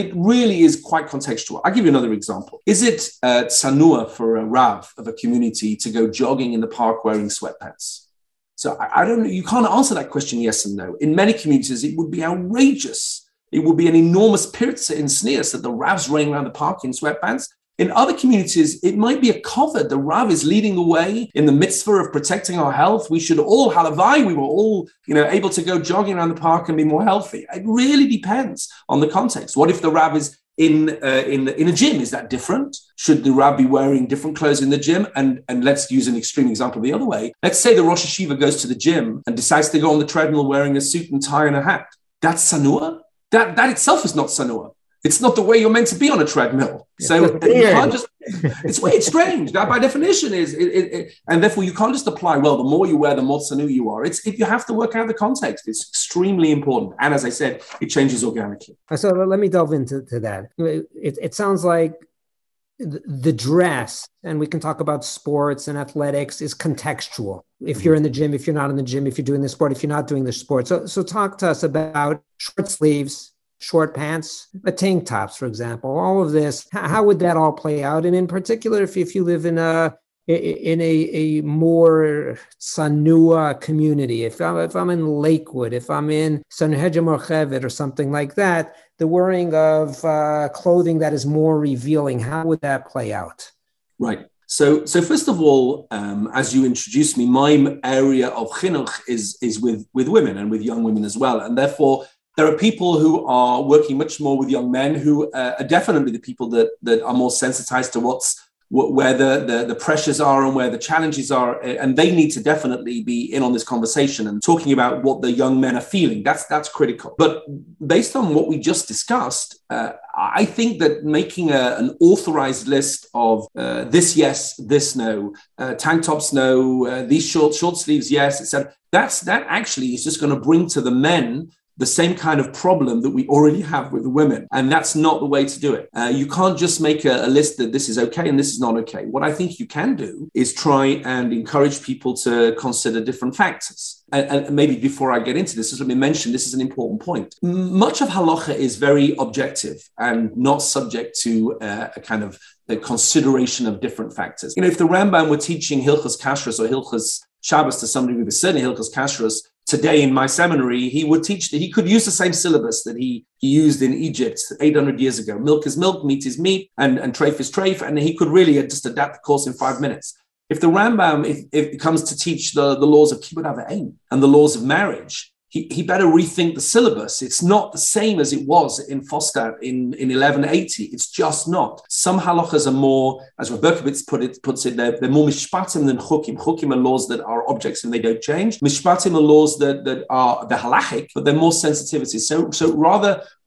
it really is quite contextual. I'll give you another example. Is it tsanua for a Rav of a community to go jogging in the park wearing sweatpants? So I don't know. You can't answer that question yes and no. In many communities, it would be outrageous. It would be an enormous piritza in sneers that the Rav's running around the park in sweatpants. In other communities, it might be a kavod. The Rav is leading the way in the mitzvah of protecting our health. We should all halavai. We were all, you know, able to go jogging around the park and be more healthy. It really depends on the context. What if the Rav is in a gym? Is that different? Should the Rav be wearing different clothes in the gym? And let's use an extreme example the other way. Let's say the Rosh Hashiva goes to the gym and decides to go on the treadmill wearing a suit and tie and a hat. That's tsanua? That itself is not tsanua. It's not the way you're meant to be on a treadmill. So you can't just, it's weird, it's strange. That by definition is, and therefore you can't just apply, well, the more you wear, the more tanu you are. It's if you have to work out the context. It's extremely important. And as I said, it changes organically. So let me delve into that. It sounds like the dress, and we can talk about sports and athletics, is contextual. If you're in the gym, if you're not in the gym, if you're doing the sport, if you're not doing the sport. So talk to us about short sleeves, short pants, tank tops, for example, all of this. How would that all play out? And in particular, if you live in a more tsanua community, if I'm in Lakewood, if I'm in Sanhedrin Morchevet or something like that, the wearing of clothing that is more revealing, how would that play out? Right. So first of all, as you introduced me, my area of chinuch is with women and with young women as well. And therefore, there are people who are working much more with young men who are definitely the people that are more sensitized to where the pressures are and where the challenges are. And they need to definitely be in on this conversation and talking about what the young men are feeling. That's critical. But based on what we just discussed, I think that making an authorized list of this yes, this no, tank tops no, these short sleeves yes, etc. That actually is just going to bring to the men the same kind of problem that we already have with women. And that's not the way to do it. You can't just make a list that this is okay and this is not okay. What I think you can do is try and encourage people to consider different factors. And maybe before I get into this, just let me mention, this is an important point. Much of halacha is very objective and not subject to a kind of the consideration of different factors. You know, if the Rambam were teaching Hilchas Kashrus or Hilchas Shabbos to somebody, with certainly Hilchas Kashrus, today in my seminary, he would teach that he could use the same syllabus that he used in Egypt 800 years ago. Milk is milk, meat is meat, and treif is treif. And he could really just adapt the course in 5 minutes. If the Rambam, if it comes to teach the laws of kibbutz avim and the laws of marriage, he better rethink the syllabus. It's not the same as it was in Fostat in 1180. It's just not. Some halachas are more, as Reb Berkowitz puts it, they're more mishpatim than chukim. Chukim are laws that are objects and they don't change. Mishpatim are laws that are the halachic, but they're more sensitivity. So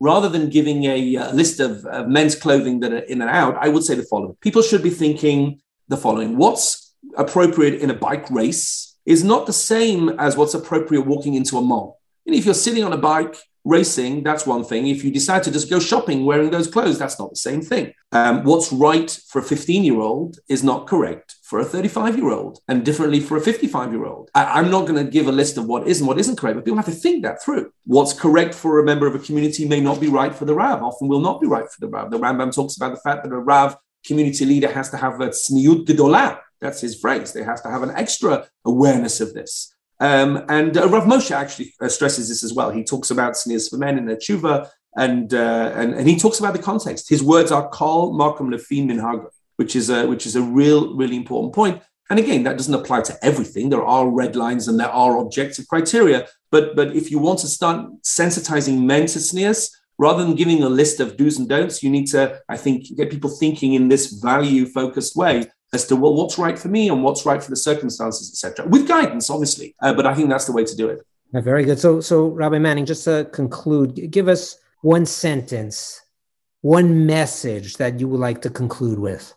rather than giving a list of men's clothing that are in and out, I would say the following. People should be thinking the following. What's appropriate in a bike race is not the same as what's appropriate walking into a mall. And if you're sitting on a bike racing, that's one thing. If you decide to just go shopping wearing those clothes, that's not the same thing. What's right for a 15-year-old is not correct for a 35-year-old, and differently for a 55-year-old. I'm not going to give a list of what is and what isn't correct, but people have to think that through. What's correct for a member of a community may not be right for the Rav, often will not be right for the Rav. The Rambam talks about the fact that a Rav community leader has to have a tzniut gedolah. That's his phrase. They have to have an extra awareness of this. And Rav Moshe actually stresses this as well. He talks about sneers for men in the tshuva, and he talks about the context. His words are kol makom lefin minhago, which is a really important point. And again, that doesn't apply to everything. There are red lines and there are objective criteria. But if you want to start sensitizing men to sneers, rather than giving a list of do's and don'ts, you need to, I think, get people thinking in this value-focused way as to, well, what's right for me and what's right for the circumstances, etc. With guidance, obviously, but I think that's the way to do it. Yeah, very good. So Rabbi Manning, just to conclude, give us one sentence, one message that you would like to conclude with.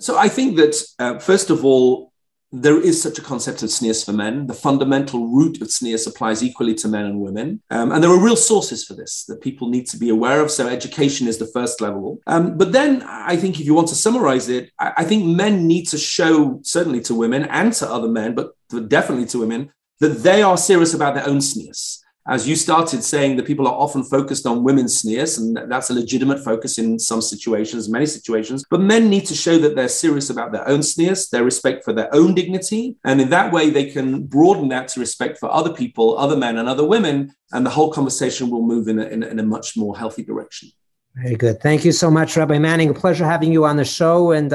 So I think that, first of all, there is such a concept of sneers for men. The fundamental root of sneers applies equally to men and women. And there are real sources for this that people need to be aware of. So education is the first level. But then I think if you want to summarize it, I think men need to show, certainly to women and to other men, but definitely to women, that they are serious about their own sneers. As you started saying, that people are often focused on women's sneers, and that's a legitimate focus in some situations, many situations. But men need to show that they're serious about their own sneers, their respect for their own dignity. And in that way, they can broaden that to respect for other people, other men and other women. And the whole conversation will move in a much more healthy direction. Very good. Thank you so much, Rabbi Manning. A pleasure having you on the show, and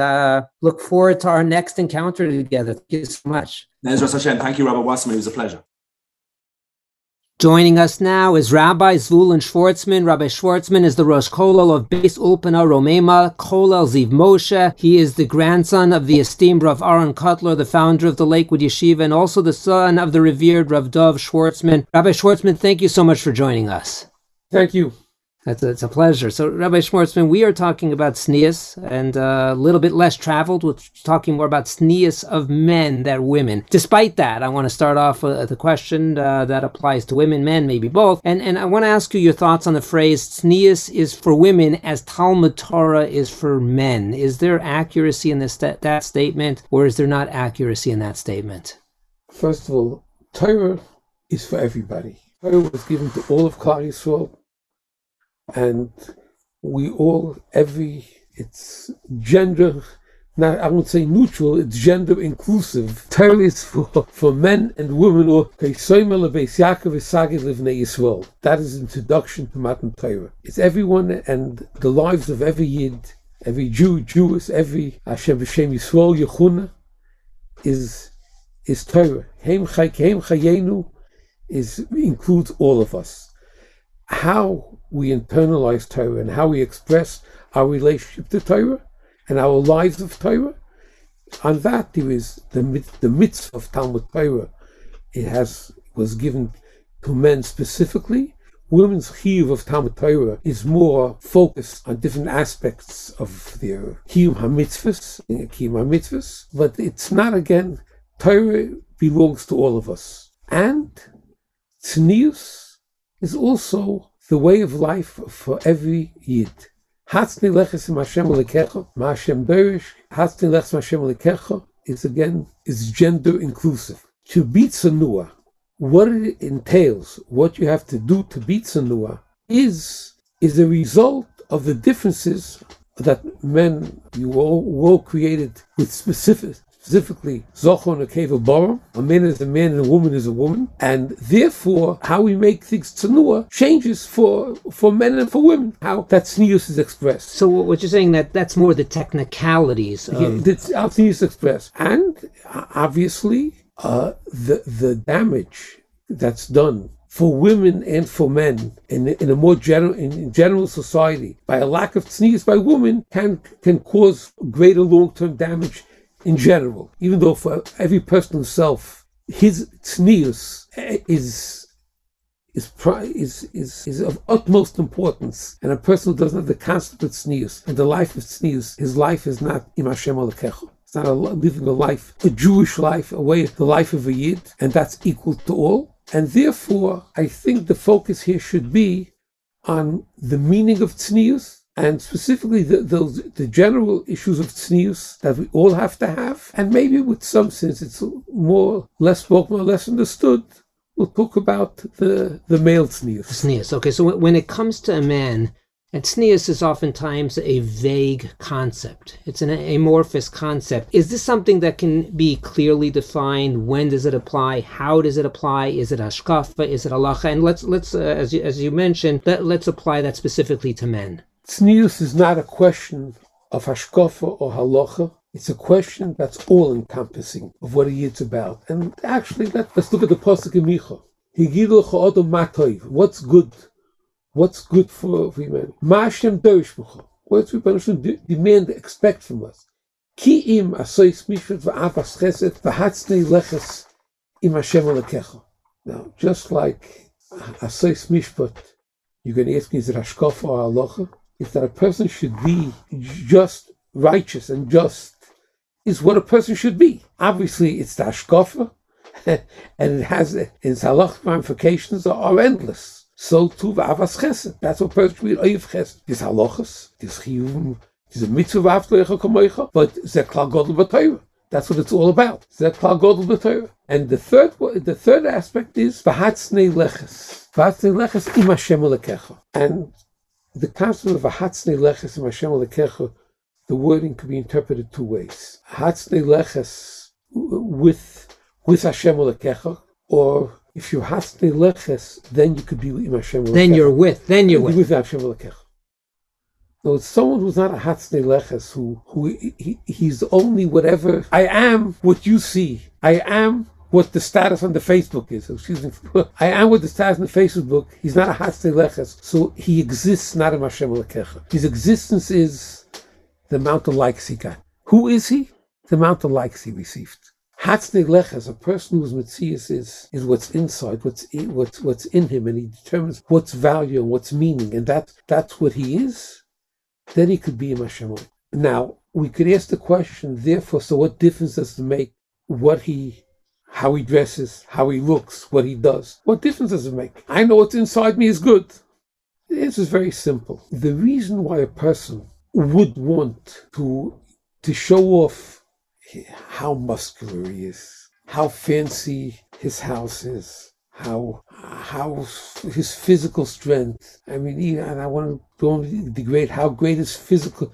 look forward to our next encounter together. Thank you so much. Thank you, Rabbi Wasserman. It was a pleasure. Joining us now is Rabbi Zvulun Schwartzman. Rabbi Schwartzman is the Rosh Kollel of Beis Ulpana Romema, Kollel Ziv Moshe. He is the grandson of the esteemed Rav Aaron Cutler, the founder of the Lakewood Yeshiva, and also the son of the revered Rav Dov Schwartzman. Rabbi Schwartzman, thank you so much for joining us. Thank you. It's a pleasure. So, Rabbi Schwartzman, we are talking about sneers, and a little bit less traveled. We're talking more about sneers of men than women. Despite that, I want to start off with a question that applies to women, men, maybe both. And I want to ask you your thoughts on the phrase, sneers is for women as Talmud Torah is for men. Is there accuracy in that statement, or is there not accuracy in that statement? First of all, Torah is for everybody. Torah was given to all of Klal Yisrael. And we all, it's gender, not, I won't say neutral, it's gender inclusive. Torah is for men and women. Or that is introduction to Matan Torah. It's everyone and the lives of every Yid every Jew, Jewess, every Hashem B'Shem Yisrael, Yechuna, is Torah. Heim Chayenu includes all of us. How we internalize Torah and how we express our relationship to Torah and our lives of Torah, on that there is the mitzvah of Talmud Torah. It was given to men specifically. Women's chiyuv of Talmud Torah is more focused on different aspects of their kiyum hamitzvahs, but it's not, again, Torah belongs to all of us. And tznius is also the way of life for every yid. Hatzne leches Hashem lekecha, Hashem derish. Hatzne leches Hashem lekecha is gender inclusive. To be tzanua, what it entails, what you have to do to be tzanua, is a result of the differences that men, you all created with specifically Zochon Akeva Borom. A man is a man and a woman is a woman, and therefore how we make things tzanua changes for men and for women, how that tznius is expressed. So what you're saying, that's more the technicalities of... That's how tznius is expressed. And obviously the damage that's done for women and for men in a more general society by a lack of tznius by women can cause greater long-term damage in general, even though for every person himself, his tznius is of utmost importance, and a person who doesn't have the concept of tznius and the life of tznius, his life is not im Hashem alakecha. It's not living a life, a Jewish life, the life of a yid, and that's equal to all. And therefore, I think the focus here should be on the meaning of tznius, and specifically the general issues of tznius that we all have to have. And maybe with some sense, it's less spoken, less understood. We'll talk about the male tznius. Tznius. Okay, so when it comes to a man, and tznius is oftentimes a vague concept. It's an amorphous concept. Is this something that can be clearly defined? When does it apply? How does it apply? Is it hashkafa? Is it halacha? And let's as you mentioned, let's apply that specifically to men. Tznius is not a question of hashkafa or halacha. It's a question that's all-encompassing of what it's about. And actually, let's look at the pasuk in Micha. Higidolcha adam matov. What's good? What's good for women? Ma'ashem derishmucha. What's we demand, expect from us? Ki im asois mishvat va'avas chesed v'hatzne leches im Hashem alakecha. Now, just like asois mishpat, you're going to ask me, is it hashkafa or halacha? Is that a person should be just, righteous and just, is what a person should be. Obviously, it's the hashkafa, and its halachic ramifications are endless. So too, v'avas chesed. That's what perfectly oyev chesed. There's halachas, there's chiyuvim, there's a mitzvah v'avta lecha kamoicha, but zeh klal godel b'Torah. That's what it's all about. Zeh klal godel b'Torah. And the third aspect is v'hatzne leches. V'hatzne leches im Hashem alakecha. And the concept of v'hatzne leches im Hashem alakecha, the wording can be interpreted two ways. Hatzne leches with Hashem alakecha, or if you hatzne leches, then you could be with Hashem. Then you're with Hashem alakecha. So it's someone who's not a hatzne leches, who's only whatever I am, what you see. I am what the status on the Facebook is. Excuse me. I am what the status on the Facebook. He's not a hatzne leches, so he exists not in Hashem alakecha. His existence is the amount of likes he got. Who is he? The amount of likes he received. Hatzne leches, a person whose metzius is what's inside, what's in him, and he determines what's value and what's meaning, and that's what he is. Then he could be a Hashem. Now we could ask the question, therefore, so what difference does it make how he dresses, how he looks, what he does? What difference does it make? I know what's inside me is good. The answer is very simple. The reason why a person would want to show off how muscular he is, how fancy his house is, how his physical strength. I mean, and I want to don't degrade how great his physical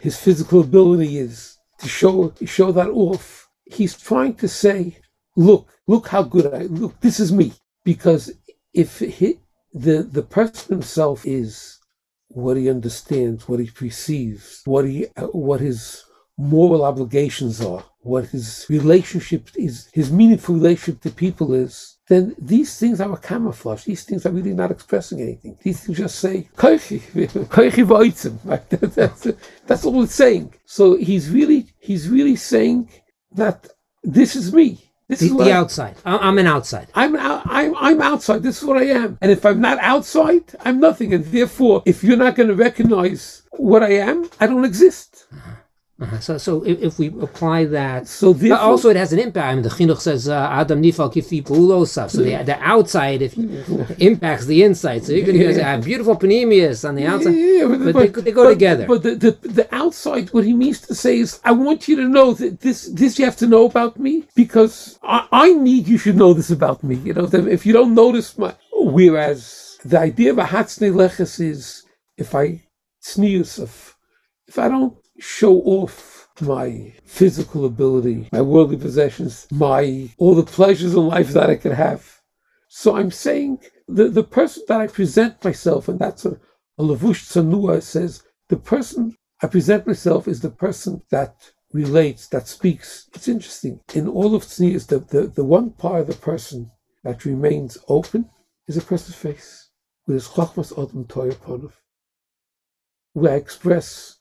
ability is, to show that off. He's trying to say, look how good I look. This is me. Because if the person himself is what he understands, what he perceives, what his moral obligations are, what his relationship is, his meaningful relationship to people is, then these things are a camouflage. These things are really not expressing anything. These things just say, that's all it's saying. So he's really saying that this is me. This is the outside. I'm an outside. I'm outside. This is what I am. And if I'm not outside, I'm nothing. And therefore, if you're not going to recognize what I am, I don't exist. So if we apply that, also it has an impact. I mean, the Chinuch says, "Adam nifal kifti pulo saf." So the outside impacts the inside. So you can have beautiful panemius on the outside, but they go together. But the outside, what he means to say is, I want you to know that this you have to know about me, because I need you should know this about me. You know, if you don't notice my. Whereas the idea of a hatsnei leches is, if I sneeze, if I don't show off my physical ability, my worldly possessions, all the pleasures in life that I could have. So I'm saying the person that I present myself, and that's a Levush Tsanua says, the person I present myself is the person that relates, that speaks. It's interesting. In all of Tznius, is the one part of the person that remains open is a person's face, with his Chochmas Adam Torah Ponav, where I express.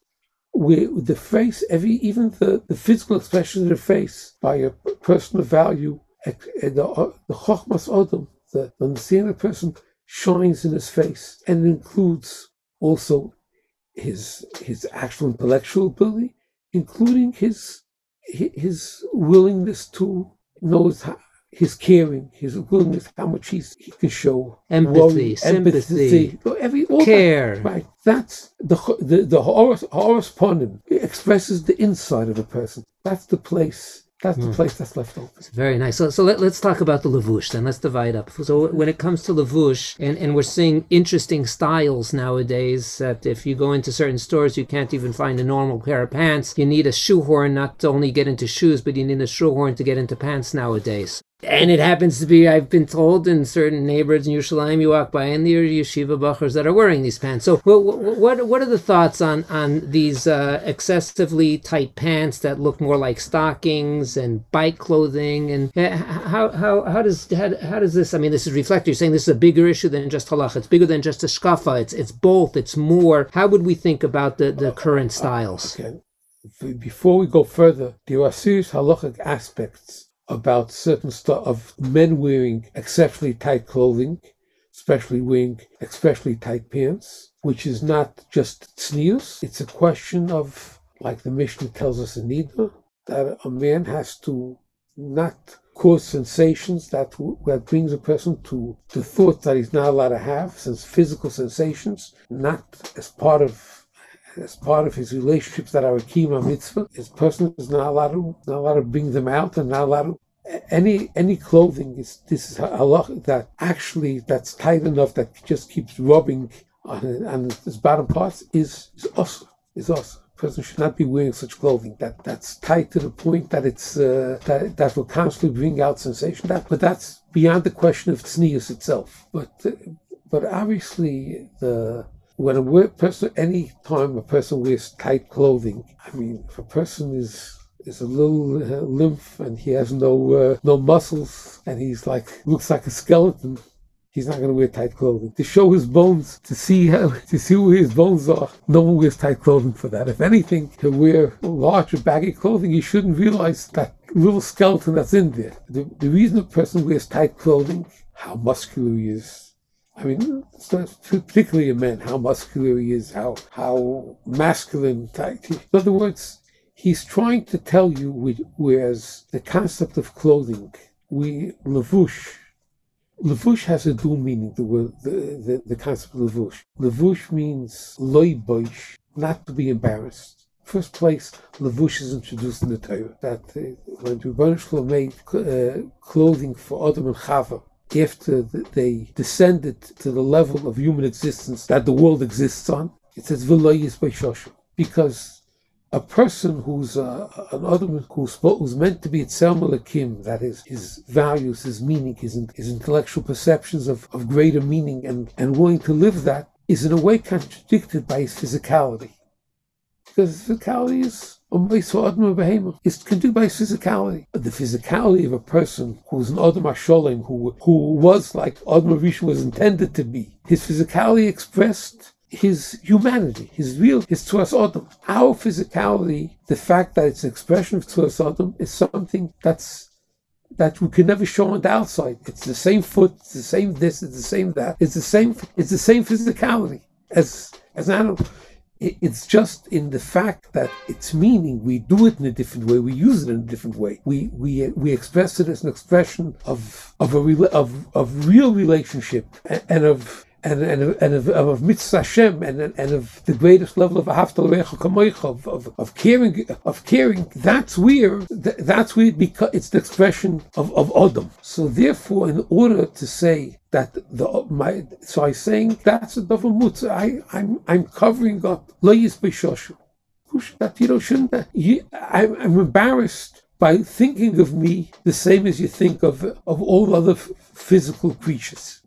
Where the face, even the physical expression of the face, by a person of value, the Chochmas Adam, the understanding person, shines in his face, and includes also his actual intellectual ability, including his willingness to know his caring, his willingness, how much he can show empathy, sympathy, care. That, right, that's the Horus Ponim expresses the inside of a person. That's the place. That's the place that's left open. It's very nice. So let's talk about the Levush then. Let's divide up. So when it comes to Levush, and we're seeing interesting styles nowadays that if you go into certain stores, you can't even find a normal pair of pants. You need a shoehorn not to only get into shoes, but you need a shoehorn to get into pants nowadays. And it happens to be, I've been told, in certain neighborhoods in Yerushalayim, you walk by and there are yeshiva bachers that are wearing these pants. So what are the thoughts on these excessively tight pants that look more like stockings and bike clothing? And how does this, I mean, this is reflected. You're saying this is a bigger issue than just halakha. It's bigger than just a shkafa. It's both. It's more. How would we think about the current styles? Okay. Before we go further, there are serious halakhic aspects about certain stuff of men wearing exceptionally tight clothing, especially wearing exceptionally tight pants, which is not just tznius. It's a question of, like the Mishnah tells us in Nida, that a man has to not cause sensations that brings a person to the thoughts that he's not allowed to have, since physical sensations, not as part of his relationships that are a kima mitzvah. His person is not allowed to bring them out, and not allowed to any clothing is halakha that actually that's tight enough that just keeps rubbing on his bottom parts is awesome. Person should not be wearing such clothing that's tight to the point that it's that will constantly bring out sensation. But that's beyond the question of tznius itself. But obviously when any time a person wears tight clothing, I mean, if a person is a little lymph and he has no muscles and he's looks like a skeleton, he's not going to wear tight clothing. To show his bones, to see where his bones are, no one wears tight clothing for that. If anything, to wear larger, baggy clothing, you shouldn't realize that little skeleton that's in there. The reason a person wears tight clothing, how muscular he is. I mean, particularly a man, how muscular he is, how masculine type. In other words, he's trying to tell you, whereas the concept of clothing, levush has a dual meaning, the concept of levush. Levush means loy boish, not to be embarrassed. First place, levush is introduced in the Torah, that when Rebbeinu Shlomo made clothing for Adam and Chava, after they descended to the level of human existence that the world exists on, it says v'loyis b'shoshu, because a person who's an Adam who's meant to be itself malakim, that is his values, his meaning, his intellectual perceptions of greater meaning, and willing to live that, is in a way contradicted by his physicality. Because physicality is It's conducted by his physicality. The physicality of a person who was an Adam HaSholem, who was like Adam HaRishon was intended to be. His physicality expressed his humanity, his Tzuras Adam. Our physicality, the fact that it's an expression of Tzuras Adam, is something that we can never show on the outside. It's the same foot, it's the same this, it's the same that, it's the same physicality as an animal. It's just in the fact that its meaning, we do it in a different way, we use it in a different way. We express it as an expression of real relationship and of mitzvah Hashem and of the greatest level of ahavta l'orecha kamoicha of caring. That's where it's the expression of Adam. So therefore, in order to say that I'm saying that's a double mutzah. I'm covering up lo yizbeishoshu. That you know shouldn't. I'm embarrassed by thinking of me the same as you think of all other physical creatures.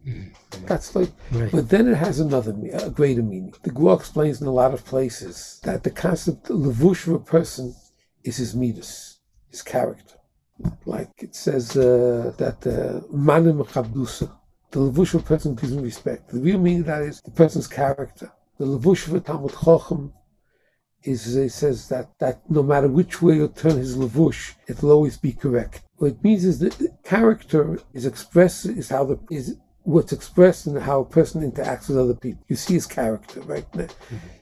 That's like, right. But then it has a greater meaning. The Gemara explains in a lot of places that the concept of levush of a person is his midas, his character. Like it says that manim chabdusa, the levush of a person gives him respect. The real meaning of that is the person's character. The levush of a Talmud Chacham is, it says that no matter which way you turn his levush, it'll always be correct. What it means is that character is what's expressed in how a person interacts with other people. You see his character right now.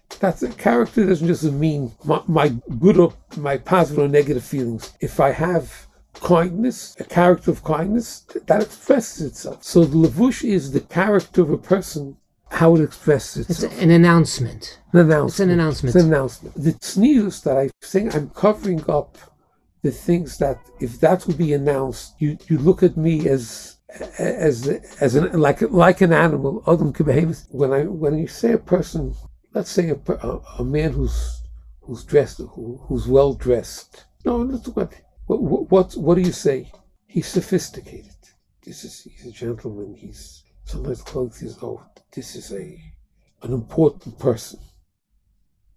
Mm-hmm. Character doesn't just mean my good or my positive or negative feelings. If I have kindness, a character of kindness, that expresses itself. So the levush is the character of a person, how it expresses itself. It's an announcement. It's an announcement. The tznius that I'm saying, I'm covering up the things that, if that would be announced, you look at me as an animal. Adam kebehemis. When you say a person, let's say a man who's dressed, who's well dressed. No, let's look at what do you say? He's sophisticated. He's a gentleman. He's sometimes clothes. This is an important person.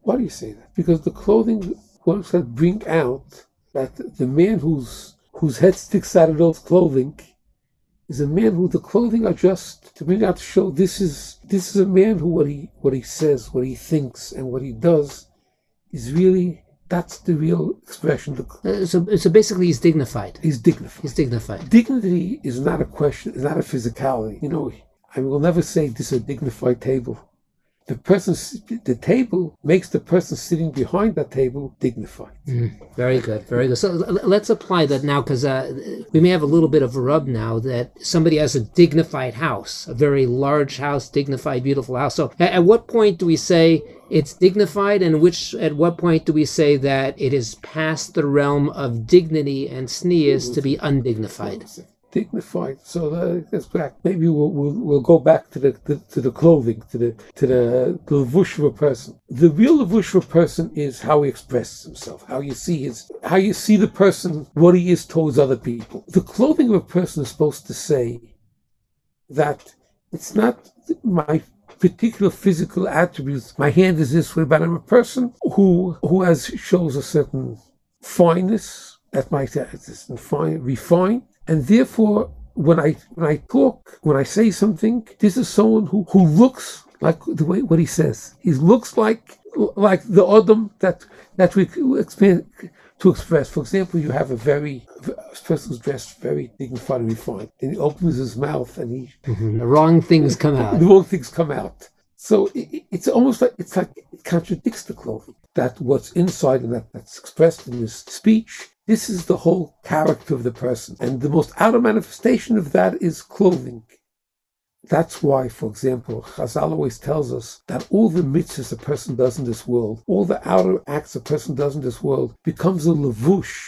Why do you say that? Because the clothing works that bring out that the man whose head sticks out of those clothing is a man who the clothing are just to bring out to show this is a man who what he says, what he thinks, and what he does is really, that's the real expression. So basically, he's dignified. Dignity is not a question. It's not a physicality. You know. I will never say this is a dignified table. The table makes the person sitting behind that table dignified. Very good, very good. So let's apply that now, because we may have a little bit of a rub now that somebody has a dignified house, a very large house, dignified, beautiful house. So at what point do we say it's dignified, and at what point do we say that it is past the realm of dignity and sneers to be undignified? Dignified. So that's back. Maybe we'll go back to the clothing, to the levush of a person. The real levush of a person is how he expresses himself, how you see the person, what he is towards other people. The clothing of a person is supposed to say that it's not my particular physical attributes. My hand is this way, but I'm a person who shows a certain fineness that might refined. And therefore, when I talk, when I say something, this is someone who looks like the way what he says. He looks like the Adam that we to express. For example, you have a person who's dressed very dignified and refined, and he opens his mouth, and the wrong things come out. The wrong things come out. So it's almost like it contradicts the clothing. That what's inside and that's expressed in his speech. This is the whole character of the person. And the most outer manifestation of that is clothing. That's why, for example, Chazal always tells us that all the mitzvahs a person does in this world, all the outer acts a person does in this world, becomes a levush,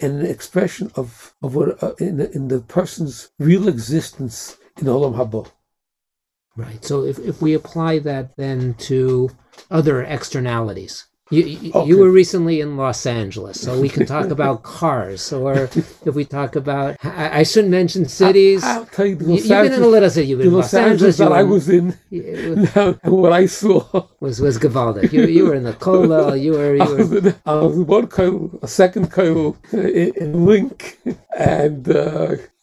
an expression of what, in the person's real existence in Olam Haba. Right. So if we apply that then to other externalities, You were recently in Los Angeles, so we can talk about cars, or if we talk about, I shouldn't mention cities. I'll tell you, what I saw was Gavaldek. You were in the Colo. I was in one Colo, a second Colo, in Link, and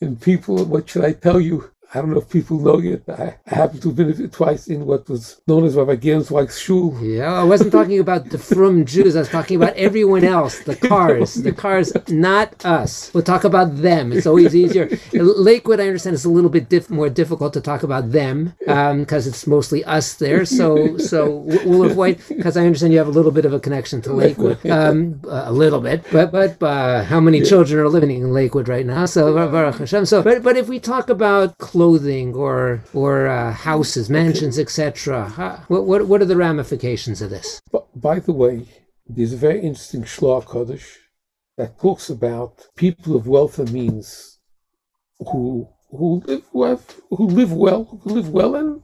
in people. What should I tell you? I don't know if people know yet. I happened to have been twice in what was known as Rabbi Gernsweig's shul. Yeah, I wasn't talking about the frum Jews. I was talking about everyone else, the cars. The cars, not us. We'll talk about them. It's always easier. Lakewood, I understand, is a little bit more difficult to talk about them because it's mostly us there. So we'll avoid, because I understand you have a little bit of a connection to Lakewood. A little bit. But how many children are living in Lakewood right now? So, Baruch Hashem. So, but if we talk about clothing or houses, mansions, etc. What are the ramifications of this? By the way, there's a very interesting Shloah Kodesh that talks about people of wealth and means who live well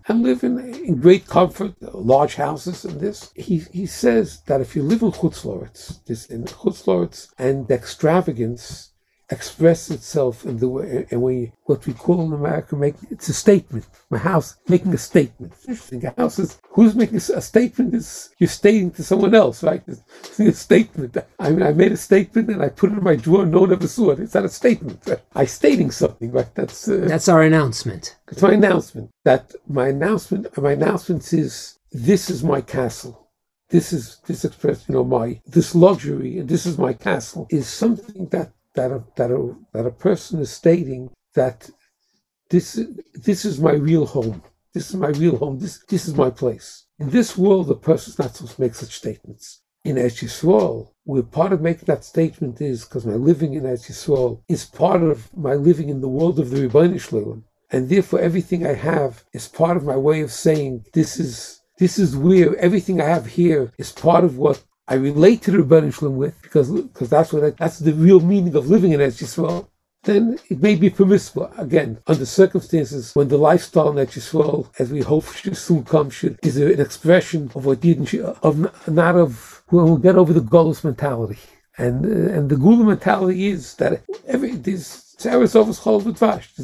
and live in great comfort, large houses and this. He says that if you live in Chutz La'aretz, and extravagance express itself in the way, what we call in America, it's a statement. My house making a statement. Interesting. A house is, who's making a statement is you're stating to someone else, right? It's a statement. I mean, I made a statement and I put it in my drawer. No one ever saw it. It's not a statement. I'm stating something, right? That's our announcement. It's my announcement. My announcement is, this is my castle. This luxury, and this is my castle, is something that a person is stating that this is my real home. This is my real home. This is my place. In this world, a person's not supposed to make such statements. In Eretz Yisrael, where part of making that statement is because my living in Eretz Yisrael is part of my living in the world of the Ribbono Shel Olam, and therefore everything I have is part of my way of saying this is where everything I have here is part of what I relate to the Ribbono Shel Olam with, because that's the real meaning of living in Eretz Yisrael. Then it may be permissible, again, under circumstances when the lifestyle in Eretz Yisrael, as we hope should soon come, is an expression of what didn't, when we'll get over the Golus mentality. And the Gula mentality is that there's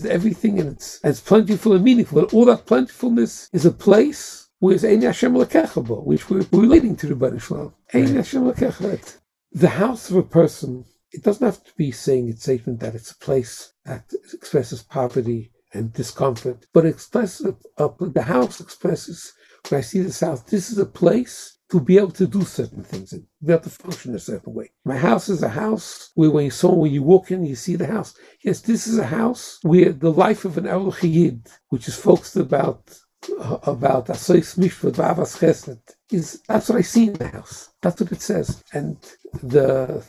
everything, and it's plentiful and meaningful. And all that plentifulness is a place where's Ein Hashem Lakecha Bo, which we're relating to the Ribbono Shel Olam. The house of a person, it doesn't have to be saying its statement that it's a place that expresses poverty and discomfort, but the house expresses, when I see this house, this is a place to be able to do certain things, and be able to function a certain way. My house is a house where when you walk in, you see the house. Yes, this is a house where the life of an Aruch Yid, which is focused about Asos Mishpat V'Avas Chesed, that's what I see in the house. That's what it says. And the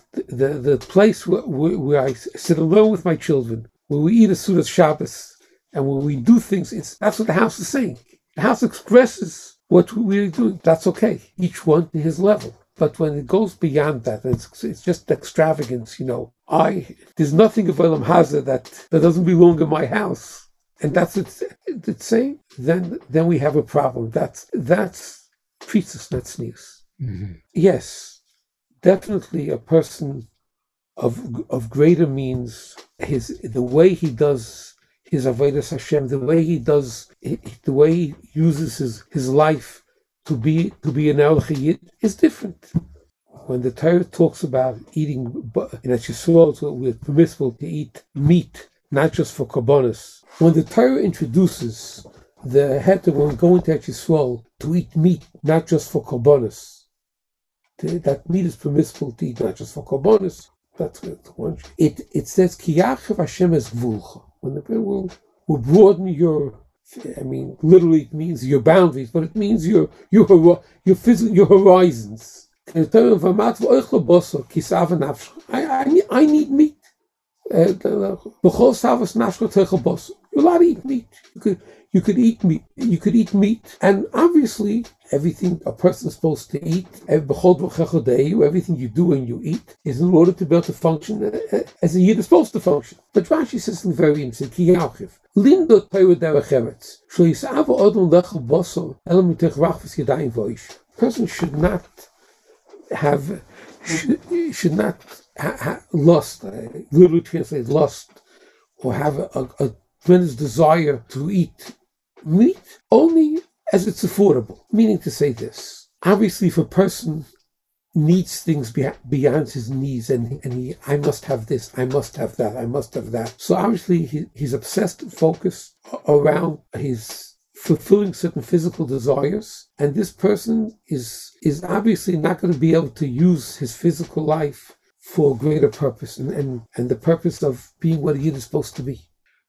place where I sit alone with my children, where we eat a Sudas Shabbos, and where we do things, that's what the house is saying. The house expresses what we're really doing. That's okay. Each one to his level. But when it goes beyond that, it's just extravagance, there's nothing of Olam Hazeh that doesn't belong in my house. And that's what it's saying. Then we have a problem. That's priestess, that's news. Mm-hmm. Yes, definitely a person of greater means. The way he does his avodas Hashem, the way he uses his life to be an Aruch Yid is different. When the Torah talks about eating, in Eretz Yisrael, it's permissible to eat meat, not just for korbanos. When the Torah introduces the heter when going to Eretz Yisrael to eat meat, not just for korbanos, that meat is permissible to eat, not just for korbanos. That's one. It says ki yarchev Hashem es gvulcha. When the Torah will broaden literally it means your boundaries, but it means your horizons. The Torah v'amatz v'oichlo basar ki sa'ava nafsha. I need meat. You're allowed to eat meat. You could eat meat. You could eat meat, and obviously, everything a person is supposed to eat, everything you do and you eat, is in order to be able to function as a Yid is supposed to function. But Rashi says something very interesting. A person should not have should not lust. Literally translated lust, or have a tremendous desire to eat meat only as it's affordable. Meaning to say this: obviously, if a person needs things beyond his needs, and I must have this, I must have that, I must have that. So obviously he's obsessed and focused around his fulfilling certain physical desires, and this person is obviously not going to be able to use his physical life for a greater purpose, and the purpose of being what he is supposed to be.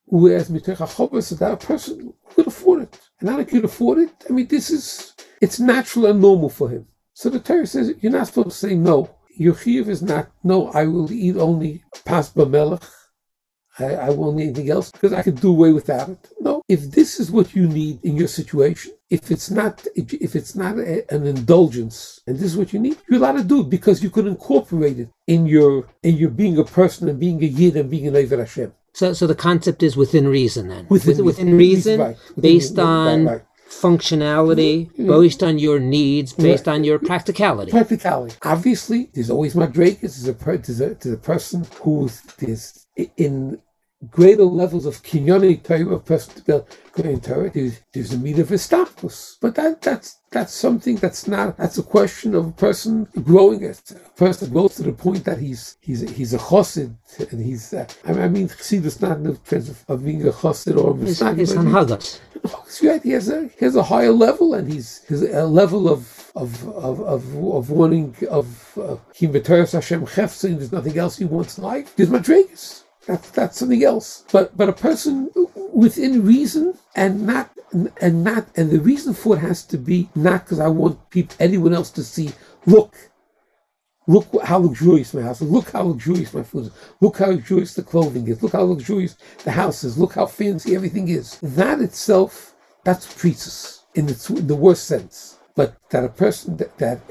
Whereas Mitoch HaChovah said that a person could afford it. And now that you can afford it, I mean, it's natural and normal for him. So the Torah says, you're not supposed to say no. Your chiyuv is not, no, I will eat only pas b'melech. I won't need anything else because I can do away without it. No, if this is what you need in your situation, if it's not an indulgence, and this is what you need, you're allowed to do it because you could incorporate it in your being a person and being a yid and being an Eiver Hashem. So the concept is within reason, then. Within reason, right. Based on functionality, based on your needs, based on your practicality. Obviously, there's always madregas. There's a person who is in greater levels of kinyonic Torah, there's a meat of Estapos. But that's something that's a question of a person growing. A person grows to the point that he's a chosid, and I mean chosid is not in the sense of being a chosid or a hanhagas. He has a higher level, and he's a level of wanting of Himeteres Hashem Chefsa, and there's nothing else he wants in life. There's madregas. That's something else. But a person within reason, and the reason for it has to be not because I want anyone else to see, look how luxurious my house is, look how luxurious my food is, look how luxurious the clothing is, look how luxurious the house is, look how fancy everything is. That itself, that's priestess in the worst sense. But that a person that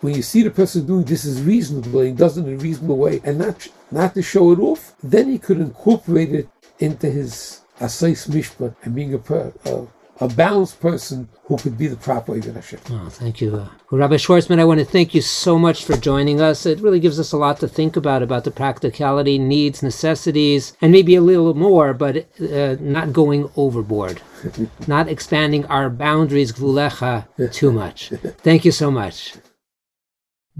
when you see the person doing this is reasonable, and he does it in a reasonable way, and not to show it off, then he could incorporate it into his asayis mishpat and being a balanced person who could be the proper Eiver Hashem. Oh, thank you. Rabbi Schwartzman, I want to thank you so much for joining us. It really gives us a lot to think about the practicality, needs, necessities, and maybe a little more, but not going overboard, not expanding our boundaries, gvulecha, too much. Thank you so much.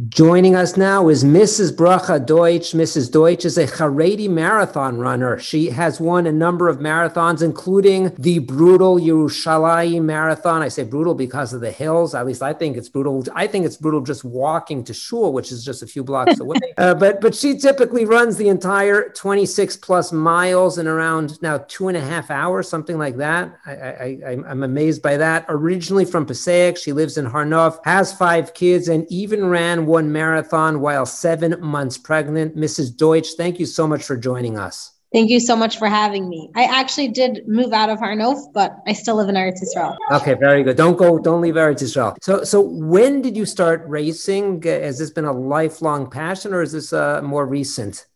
Joining us now is Mrs. Bracha Deutsch. Mrs. Deutsch is a Haredi marathon runner. She has won a number of marathons, including the brutal Yerushalayim marathon. I say brutal because of the hills. At least I think it's brutal. I think it's brutal just walking to shul, which is just a few blocks away. But she typically runs the entire 26 plus miles in around now 2.5 hours, something like that. I'm amazed by that. Originally from Passaic, she lives in Harnov, has 5 kids, and even ran one marathon while 7 months pregnant. Mrs. Deutsch, thank you so much for joining us. Thank you so much for having me. I actually did move out of Harnov, but I still live in Eretz Yisrael. Okay, very good. Don't leave Eretz Yisrael. So when did you start racing? Has this been a lifelong passion, or is this more recent?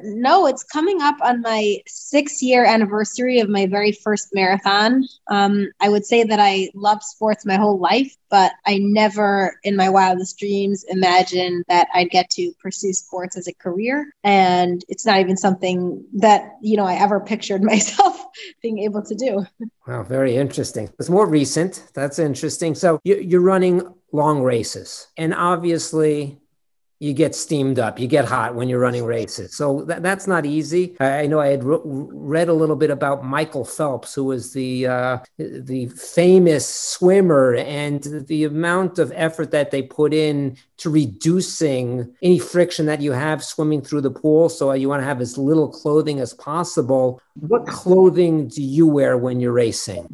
No, it's coming up on my 6-year anniversary of my very first marathon. I would say that I loved sports my whole life, but I never in my wildest dreams imagined that I'd get to pursue sports as a career. And it's not even something that, I ever pictured myself being able to do. Wow, very interesting. It's more recent. That's interesting. So you're running long races, and obviously you get steamed up, you get hot when you're running races. So that's not easy. I know I had read a little bit about Michael Phelps, who was the famous swimmer, and the amount of effort that they put in to reducing any friction that you have swimming through the pool. So you want to have as little clothing as possible. What clothing do you wear when you're racing?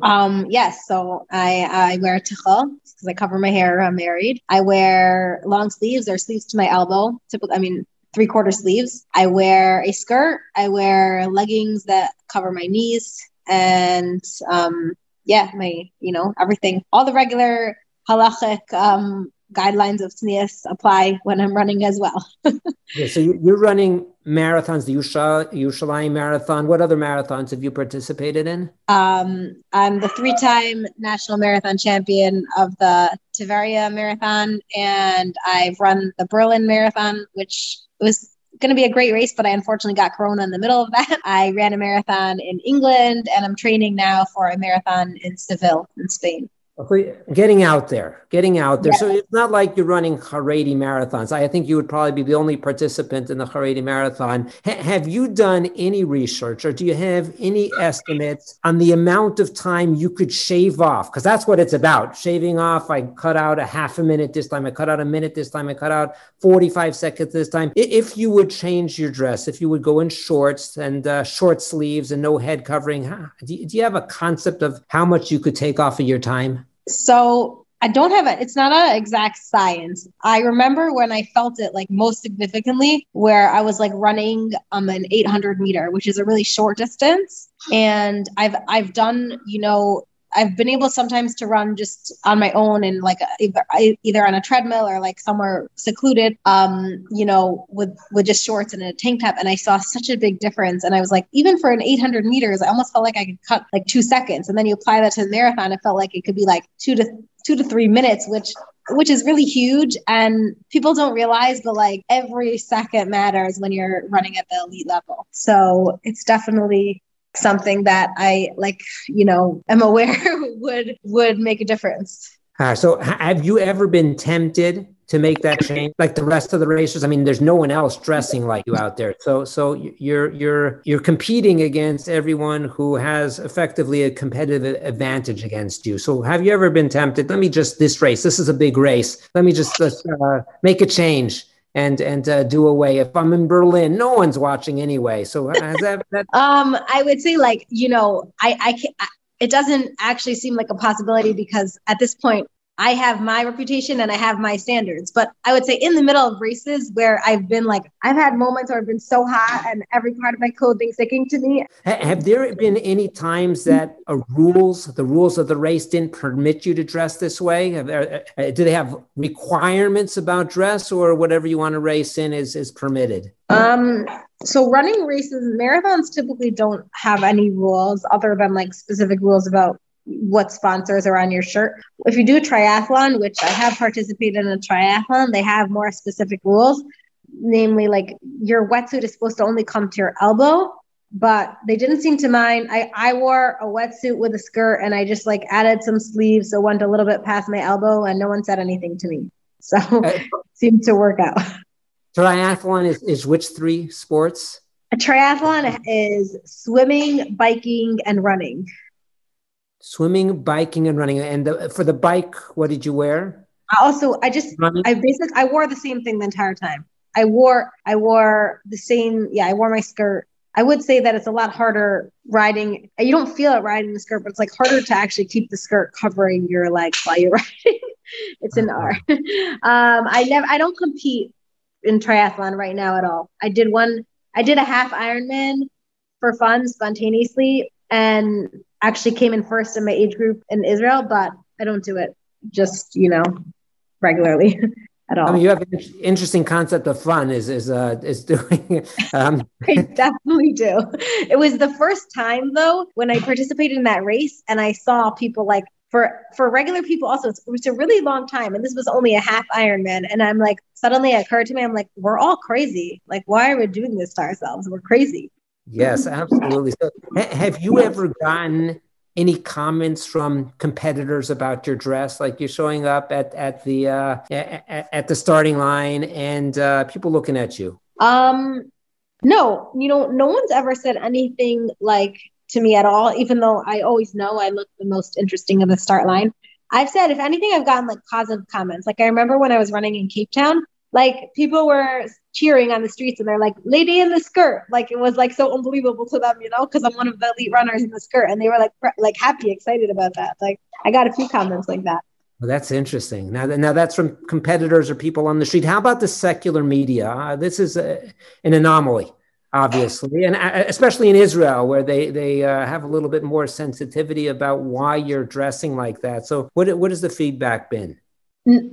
Yes. So I wear tichel, because I cover my hair, I'm married. I wear long sleeves or sleeves to my elbow, typically, 3/4 sleeves. I wear a skirt. I wear leggings that cover my knees, and my everything, all the regular halachic guidelines of SNEAS apply when I'm running as well. Yeah, so you're running marathons, the Yerushalayim Marathon. What other marathons have you participated in? I'm the three-time national marathon champion of the Tiveria Marathon, and I've run the Berlin Marathon, which was going to be a great race, but I unfortunately got Corona in the middle of that. I ran a marathon in England, and I'm training now for a marathon in Seville in Spain. Getting out there. Yeah. So it's not like you're running Haredi marathons. I think you would probably be the only participant in the Haredi marathon. Have you done any research, or do you have any estimates on the amount of time you could shave off? Because that's what it's about, shaving off. I cut out a half a minute this time. I cut out a minute this time. I cut out 45 seconds this time. If you would change your dress, if you would go in shorts and short sleeves and no head covering, do you have a concept of how much you could take off of your time? So I don't have it's not an exact science. I remember when I felt it like most significantly, where I was like running an 800 meter, which is a really short distance. And I've done, I've been able sometimes to run just on my own and like either on a treadmill or like somewhere secluded, with just shorts and a tank top. And I saw such a big difference. And I was like, even for an 800 meters, I almost felt like I could cut like 2 seconds. And then you apply that to the marathon, it felt like it could be like two to three minutes, which is really huge. And people don't realize, but like every second matters when you're running at the elite level. So it's definitely something that I am aware would make a difference. So have you ever been tempted to make that change like the rest of the racers? I mean, there's no one else dressing like you out there. So you're competing against everyone who has effectively a competitive advantage against you. So have you ever been tempted? This is a big race. Let me just make a change and do away. If I'm in Berlin, no one's watching anyway. So has that I would say it doesn't actually seem like a possibility, because at this point I have my reputation and I have my standards. But I would say in the middle of races where I've been I've had moments where I've been so hot and every part of my clothing sticking to me. Have there been any times that the rules of the race didn't permit you to dress this way? Do they have requirements about dress, or whatever you want to race in is permitted? So running races, marathons typically don't have any rules other than specific rules about what sponsors are on your shirt. If you do a triathlon, which I have participated in a triathlon, they have more specific rules, namely your wetsuit is supposed to only come to your elbow, but they didn't seem to mind. I wore a wetsuit with a skirt and I just added some sleeves. So it went a little bit past my elbow and no one said anything to me. So it seemed to work out. Triathlon is which three sports? A triathlon is swimming, biking, and running. Swimming, biking, and running. And for the bike, what did you wear? I wore the same thing the entire time. I wore my skirt. I would say that it's a lot harder riding. You don't feel it riding the skirt, but it's harder to actually keep the skirt covering your legs while you're riding. It's an art. I don't compete in triathlon right now at all. I did a half Ironman for fun spontaneously, and actually came in first in my age group in Israel, but I don't do it just, regularly at all. I mean, you have an interesting concept of fun is doing it. I definitely do. It was the first time though, when I participated in that race and I saw people for regular people also, it's a really long time. And this was only a half Ironman. And I'm suddenly it occurred to me, we're all crazy. Why are we doing this to ourselves? We're crazy. Yes, absolutely. So, have you ever gotten any comments from competitors about your dress? You're showing up at the starting line and people looking at you. No, no one's ever said anything to me at all, even though I always know I look the most interesting at the start line. I've said, if anything, I've gotten positive comments. I remember when I was running in Cape Town, people were cheering on the streets and they're lady in the skirt. It was so unbelievable to them, because I'm one of the elite runners in the skirt. And they were happy, excited about that. I got a few comments like that. Well, that's interesting. Now that's from competitors or people on the street. How about the secular media? This is an anomaly, obviously, and especially in Israel, where they have a little bit more sensitivity about why you're dressing like that. So what has the feedback been?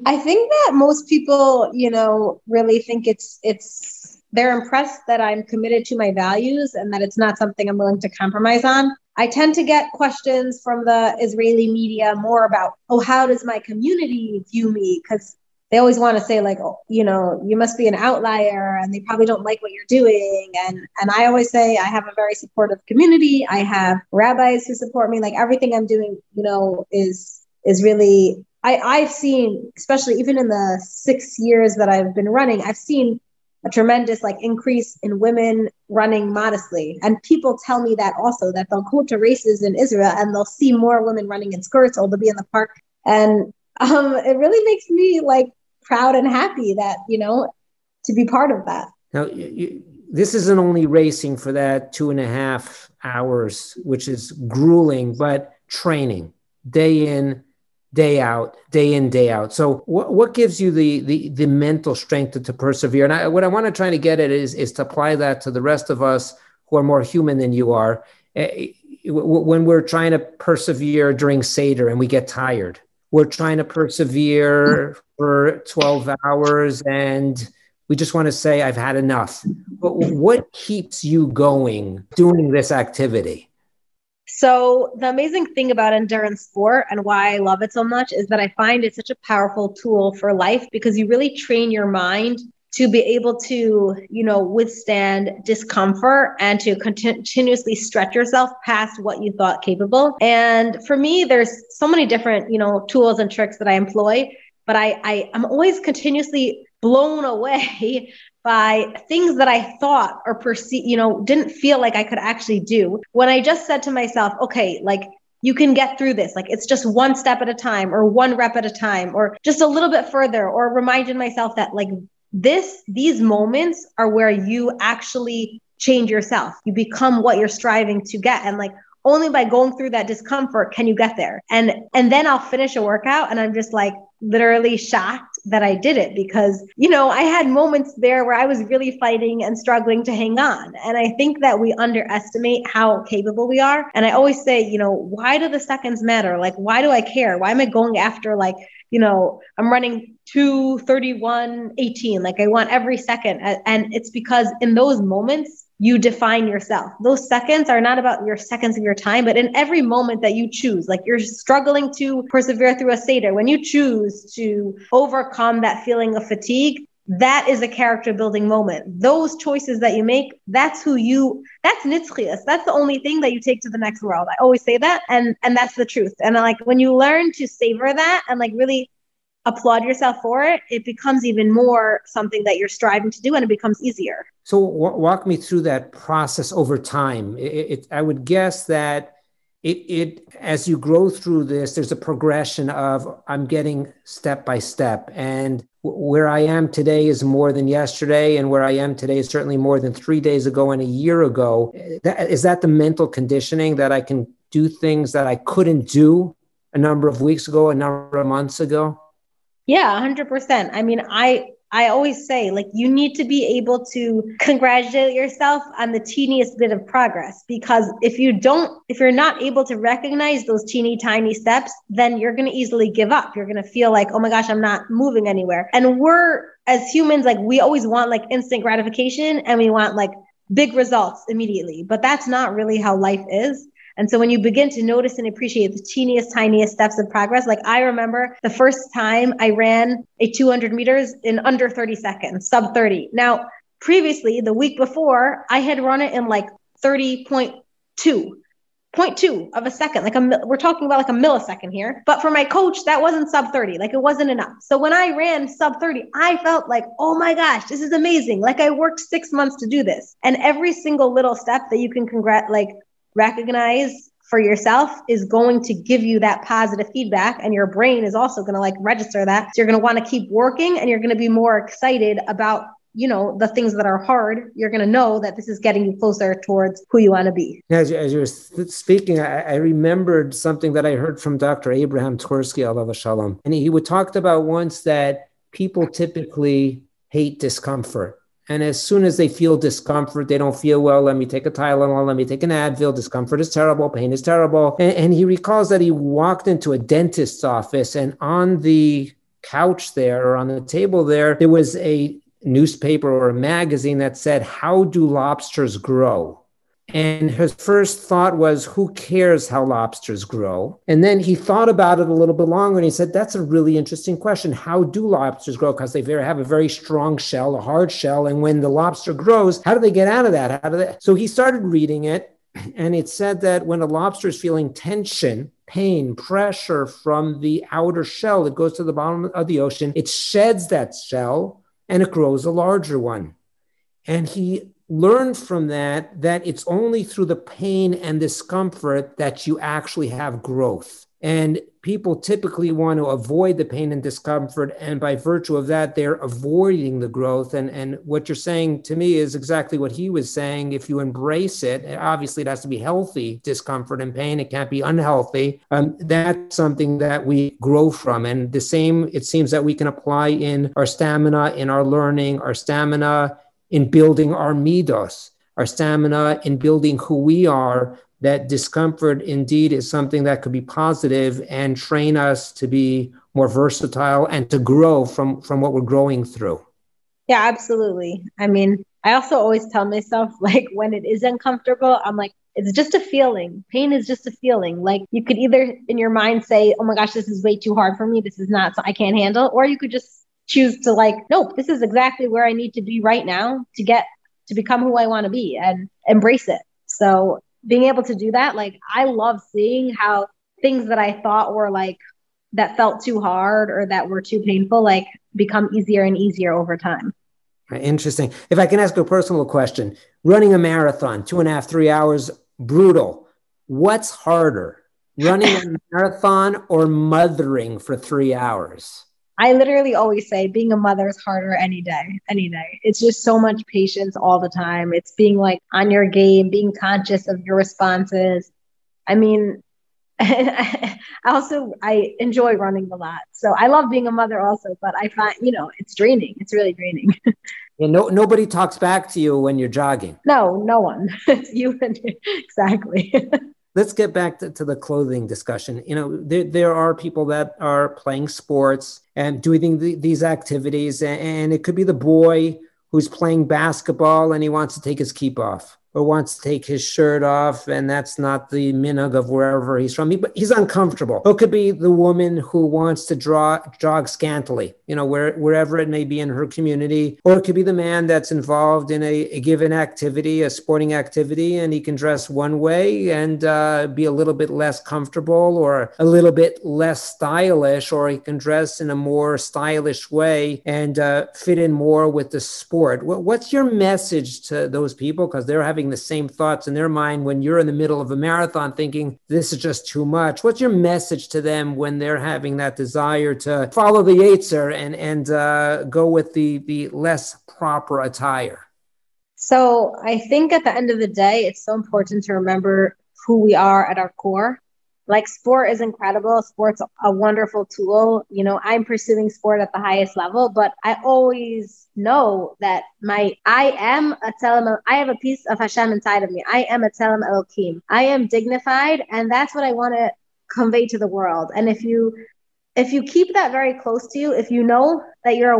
I think that most people, you know, really think it's they're impressed that I'm committed to my values and that it's not something I'm willing to compromise on. I tend to get questions from the Israeli media more about, oh, how does my community view me? Because they always want to say like, oh, you know, you must be an outlier and they probably don't like what you're doing. And I always say I have a very supportive community. I have rabbis who support me. Like everything I'm doing, you know, is really, I've seen, especially even in the 6 years that I've been running, I've seen a tremendous like increase in women running modestly. And people tell me that also, that they'll go to races in Israel and they'll see more women running in skirts or they'll be in the park. And it really makes me like proud and happy that, you know, to be part of that. Now, this isn't only racing for that 2.5 hours, which is grueling, but training day in, day out. So what gives you the mental strength to persevere? And what I want to try to get at is to apply that to the rest of us who are more human than you are. When we're trying to persevere during Seder and we get tired, we're trying to persevere for 12 hours and we just want to say, I've had enough. But what keeps you going doing this activity? So the amazing thing about endurance sport and why I love it so much is that I find it's such a powerful tool for life because you really train your mind to be able to, you know, withstand discomfort and to continuously stretch yourself past what you thought capable. And for me, there's so many different, you know, tools and tricks that I employ, but I'm always continuously blown away by things that I thought or perceive, you know, didn't feel like I could actually do. When I just said to myself, okay, like you can get through this, like it's just one step at a time or one rep at a time, or just a little bit further, or reminded myself that like these moments are where you actually change yourself. You become what you're striving to get. And like only by going through that discomfort can you get there. And then I'll finish a workout and I'm just like literally shocked that I did it because, you know, I had moments there where I was really fighting and struggling to hang on. And I think that we underestimate how capable we are. And I always say, you know, why do the seconds matter? Like, why do I care? Why am I going after like, you know, I'm running 2:31:18. Like I want every second. And it's because in those moments, you define yourself. Those seconds are not about your seconds of your time, but in every moment that you choose, like you're struggling to persevere through a Seder, when you choose to overcome that feeling of fatigue, that is a character building moment. Those choices that you make, that's nitzchias. That's the only thing that you take to the next world. I always say that. And that's the truth. And like when you learn to savor that and like really applaud yourself for it, it becomes even more something that you're striving to do and it becomes easier. So walk me through that process over time. I would guess that it as you grow through this, there's a progression of I'm getting step by step and where I am today is more than yesterday. And where I am today is certainly more than 3 days ago and a year ago. Is that the mental conditioning that I can do things that I couldn't do a number of weeks ago, a number of months ago? Yeah, 100%. I mean, I always say like, you need to be able to congratulate yourself on the teeniest bit of progress, because if you're not able to recognize those teeny tiny steps, then you're going to easily give up. You're going to feel like, oh my gosh, I'm not moving anywhere. And we're as humans, like we always want like instant gratification and we want like big results immediately, but that's not really how life is. And so when you begin to notice and appreciate the teeniest, tiniest steps of progress, like I remember the first time I ran a 200 meters in under 30 seconds, sub 30. Now, previously, the week before, I had run it in like 30.2 of a second. Like we're talking about like a millisecond here. But for my coach, that wasn't sub 30. Like it wasn't enough. So when I ran sub 30, I felt like, oh my gosh, this is amazing. Like I worked 6 months to do this. And every single little step that you can recognize for yourself is going to give you that positive feedback. And your brain is also going to like register that. So you're going to want to keep working and you're going to be more excited about, you know, the things that are hard. You're going to know that this is getting you closer towards who you want to be. As you were speaking, I remembered something that I heard from Dr. Abraham Tversky, alav shalom. And he would talked about once that people typically hate discomfort. And as soon as they feel discomfort, they don't feel well. Let me take a Tylenol. Let me take an Advil. Discomfort is terrible. Pain is terrible. And he recalls that he walked into a dentist's office and on the couch there or on the table there, there was a newspaper or a magazine that said, "How do lobsters grow?" And his first thought was, who cares how lobsters grow? And then he thought about it a little bit longer and he said, that's a really interesting question. How do lobsters grow? Because they have a very strong shell, a hard shell. And when the lobster grows, how do they get out of that? So he started reading it. And it said that when a lobster is feeling tension, pain, pressure from the outer shell, it goes to the bottom of the ocean, it sheds that shell and it grows a larger one. And he learned from that it's only through the pain and discomfort that you actually have growth. And people typically want to avoid the pain and discomfort. And by virtue of that, they're avoiding the growth. And what you're saying to me is exactly what he was saying. If you embrace it, obviously it has to be healthy discomfort and pain. It can't be unhealthy. That's something that we grow from. And the same, it seems that we can apply in our stamina, in our learning, our stamina in building our midos, our stamina in building who we are, that discomfort indeed is something that could be positive and train us to be more versatile and to grow from what we're growing through. Yeah, absolutely. I mean, I also always tell myself, like, when it is uncomfortable, I'm like, it's just a feeling. Pain is just a feeling. Like, you could either in your mind say, oh my gosh, this is way too hard for me. This is not, I can't handle. Or you could just choose to like, nope, this is exactly where I need to be right now to become who I want to be and embrace it. So being able to do that, like, I love seeing how things that I thought were like, that felt too hard or that were too painful, like become easier and easier over time. Interesting. If I can ask a personal question, running a marathon, 2.5, 3 hours, brutal. What's harder, running a marathon or mothering for 3 hours? I literally always say being a mother is harder any day. It's just so much patience all the time. It's being like on your game, being conscious of your responses. I mean, I enjoy running a lot. So I love being a mother also, but I find, it's draining. It's really draining. And nobody talks back to you when you're jogging. No one. It's you and exactly. Let's get back to the clothing discussion. There are people that are playing sports and doing these activities, and it could be the boy who's playing basketball and he wants to take his kippah off or wants to take his shirt off, and that's not the minhag of wherever he's from, but he's uncomfortable. Or it could be the woman who wants to jog scantily, wherever it may be in her community. Or it could be the man that's involved in a given activity, a sporting activity, and he can dress one way and be a little bit less comfortable or a little bit less stylish, or he can dress in a more stylish way and fit in more with the sport. What's your message to those people? Because they're having the same thoughts in their mind when you're in the middle of a marathon thinking, this is just too much. What's your message to them when they're having that desire to follow the yetzer and go with the less proper attire? So I think at the end of the day, it's so important to remember who we are at our core. Like, sport is incredible. Sport's a wonderful tool. I'm pursuing sport at the highest level, but I always know that I have a piece of Hashem inside of me. I am a Tselem Elokim. I am dignified, and that's what I want to convey to the world. And if you keep that very close to you, if you know that you're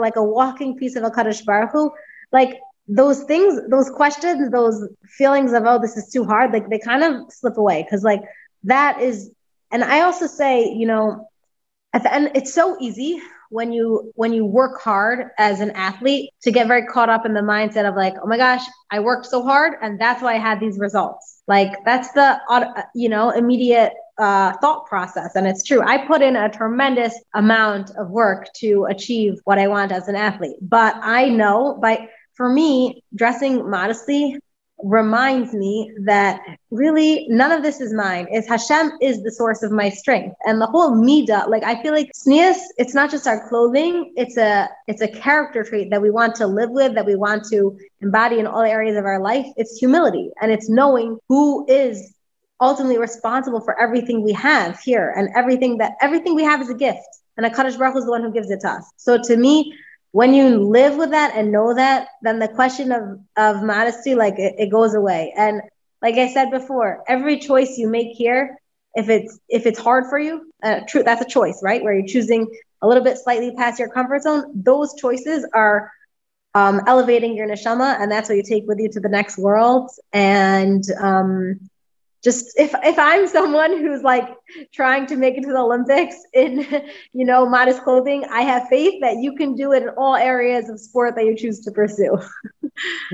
like a walking piece of HaKadosh Baruch Hu, like, those things, those questions, those feelings of, oh, this is too hard, like, they kind of slip away. Because like, that is, and I also say, at the end, it's so easy when you work hard as an athlete to get very caught up in the mindset of like, oh my gosh, I worked so hard and that's why I had these results. Like, that's the, immediate thought process. And it's true. I put in a tremendous amount of work to achieve what I want as an athlete. But I know for me, dressing modestly reminds me that really none of this is mine. Is Hashem is the source of my strength, and the whole midah. Like, I feel like sneas, it's not just our clothing; it's a character trait that we want to live with, that we want to embody in all areas of our life. It's humility, and it's knowing who is ultimately responsible for everything we have here, and everything we have is a gift, and HaKadosh Baruch Hu is the one who gives it to us. So to me, when you live with that and know that, then the question of modesty, like, it goes away. And like I said before, every choice you make here, if it's hard for you, that's a choice, right? Where you're choosing a little bit slightly past your comfort zone, those choices are elevating your neshama, and that's what you take with you to the next world. And just if I'm someone who's like trying to make it to the Olympics in, you know, modest clothing, I have faith that you can do it in all areas of sport that you choose to pursue.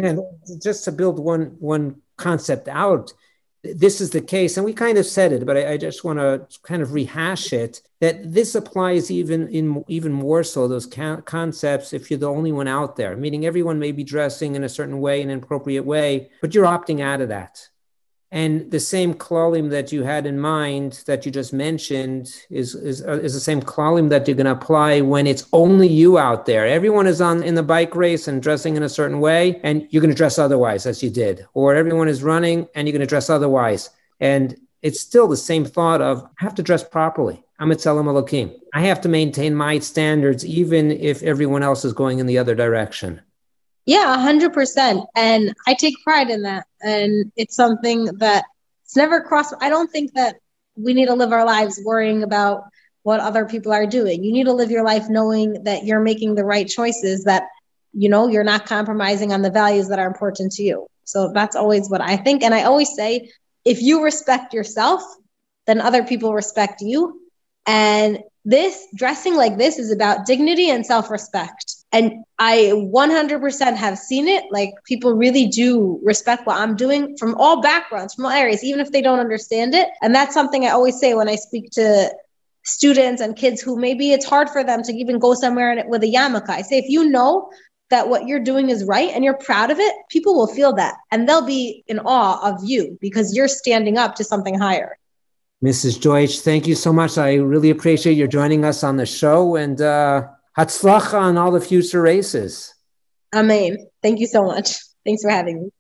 And just to build one concept out, this is the case, and we kind of said it, but I just want to kind of rehash it, that this applies even more so, those concepts, if you're the only one out there, meaning everyone may be dressing in a certain way, in an appropriate way, but you're opting out of that. And the same klalim that you had in mind that you just mentioned is the same klalim that you're going to apply when it's only you out there. Everyone is in the bike race and dressing in a certain way, and you're going to dress otherwise as you did. Or everyone is running and you're going to dress otherwise. And it's still the same thought of, I have to dress properly. I'm a Tzelem Elokim. I have to maintain my standards even if everyone else is going in the other direction. Yeah, 100%. And I take pride in that. And it's something that it's never crossed. I don't think that we need to live our lives worrying about what other people are doing. You need to live your life knowing that you're making the right choices, that, you know, you're not compromising on the values that are important to you. So that's always what I think. And I always say, if you respect yourself, then other people respect you. And this dressing like this is about dignity and self-respect. And I 100% have seen it. Like, people really do respect what I'm doing from all backgrounds, from all areas, even if they don't understand it. And that's something I always say when I speak to students and kids who maybe it's hard for them to even go somewhere with a yarmulke. I say, if you know that what you're doing is right and you're proud of it, people will feel that. And they'll be in awe of you because you're standing up to something higher. Mrs. Deutsch, thank you so much. I really appreciate you joining us on the show, and hatzlacha on all the future races. Amen. Thank you so much. Thanks for having me.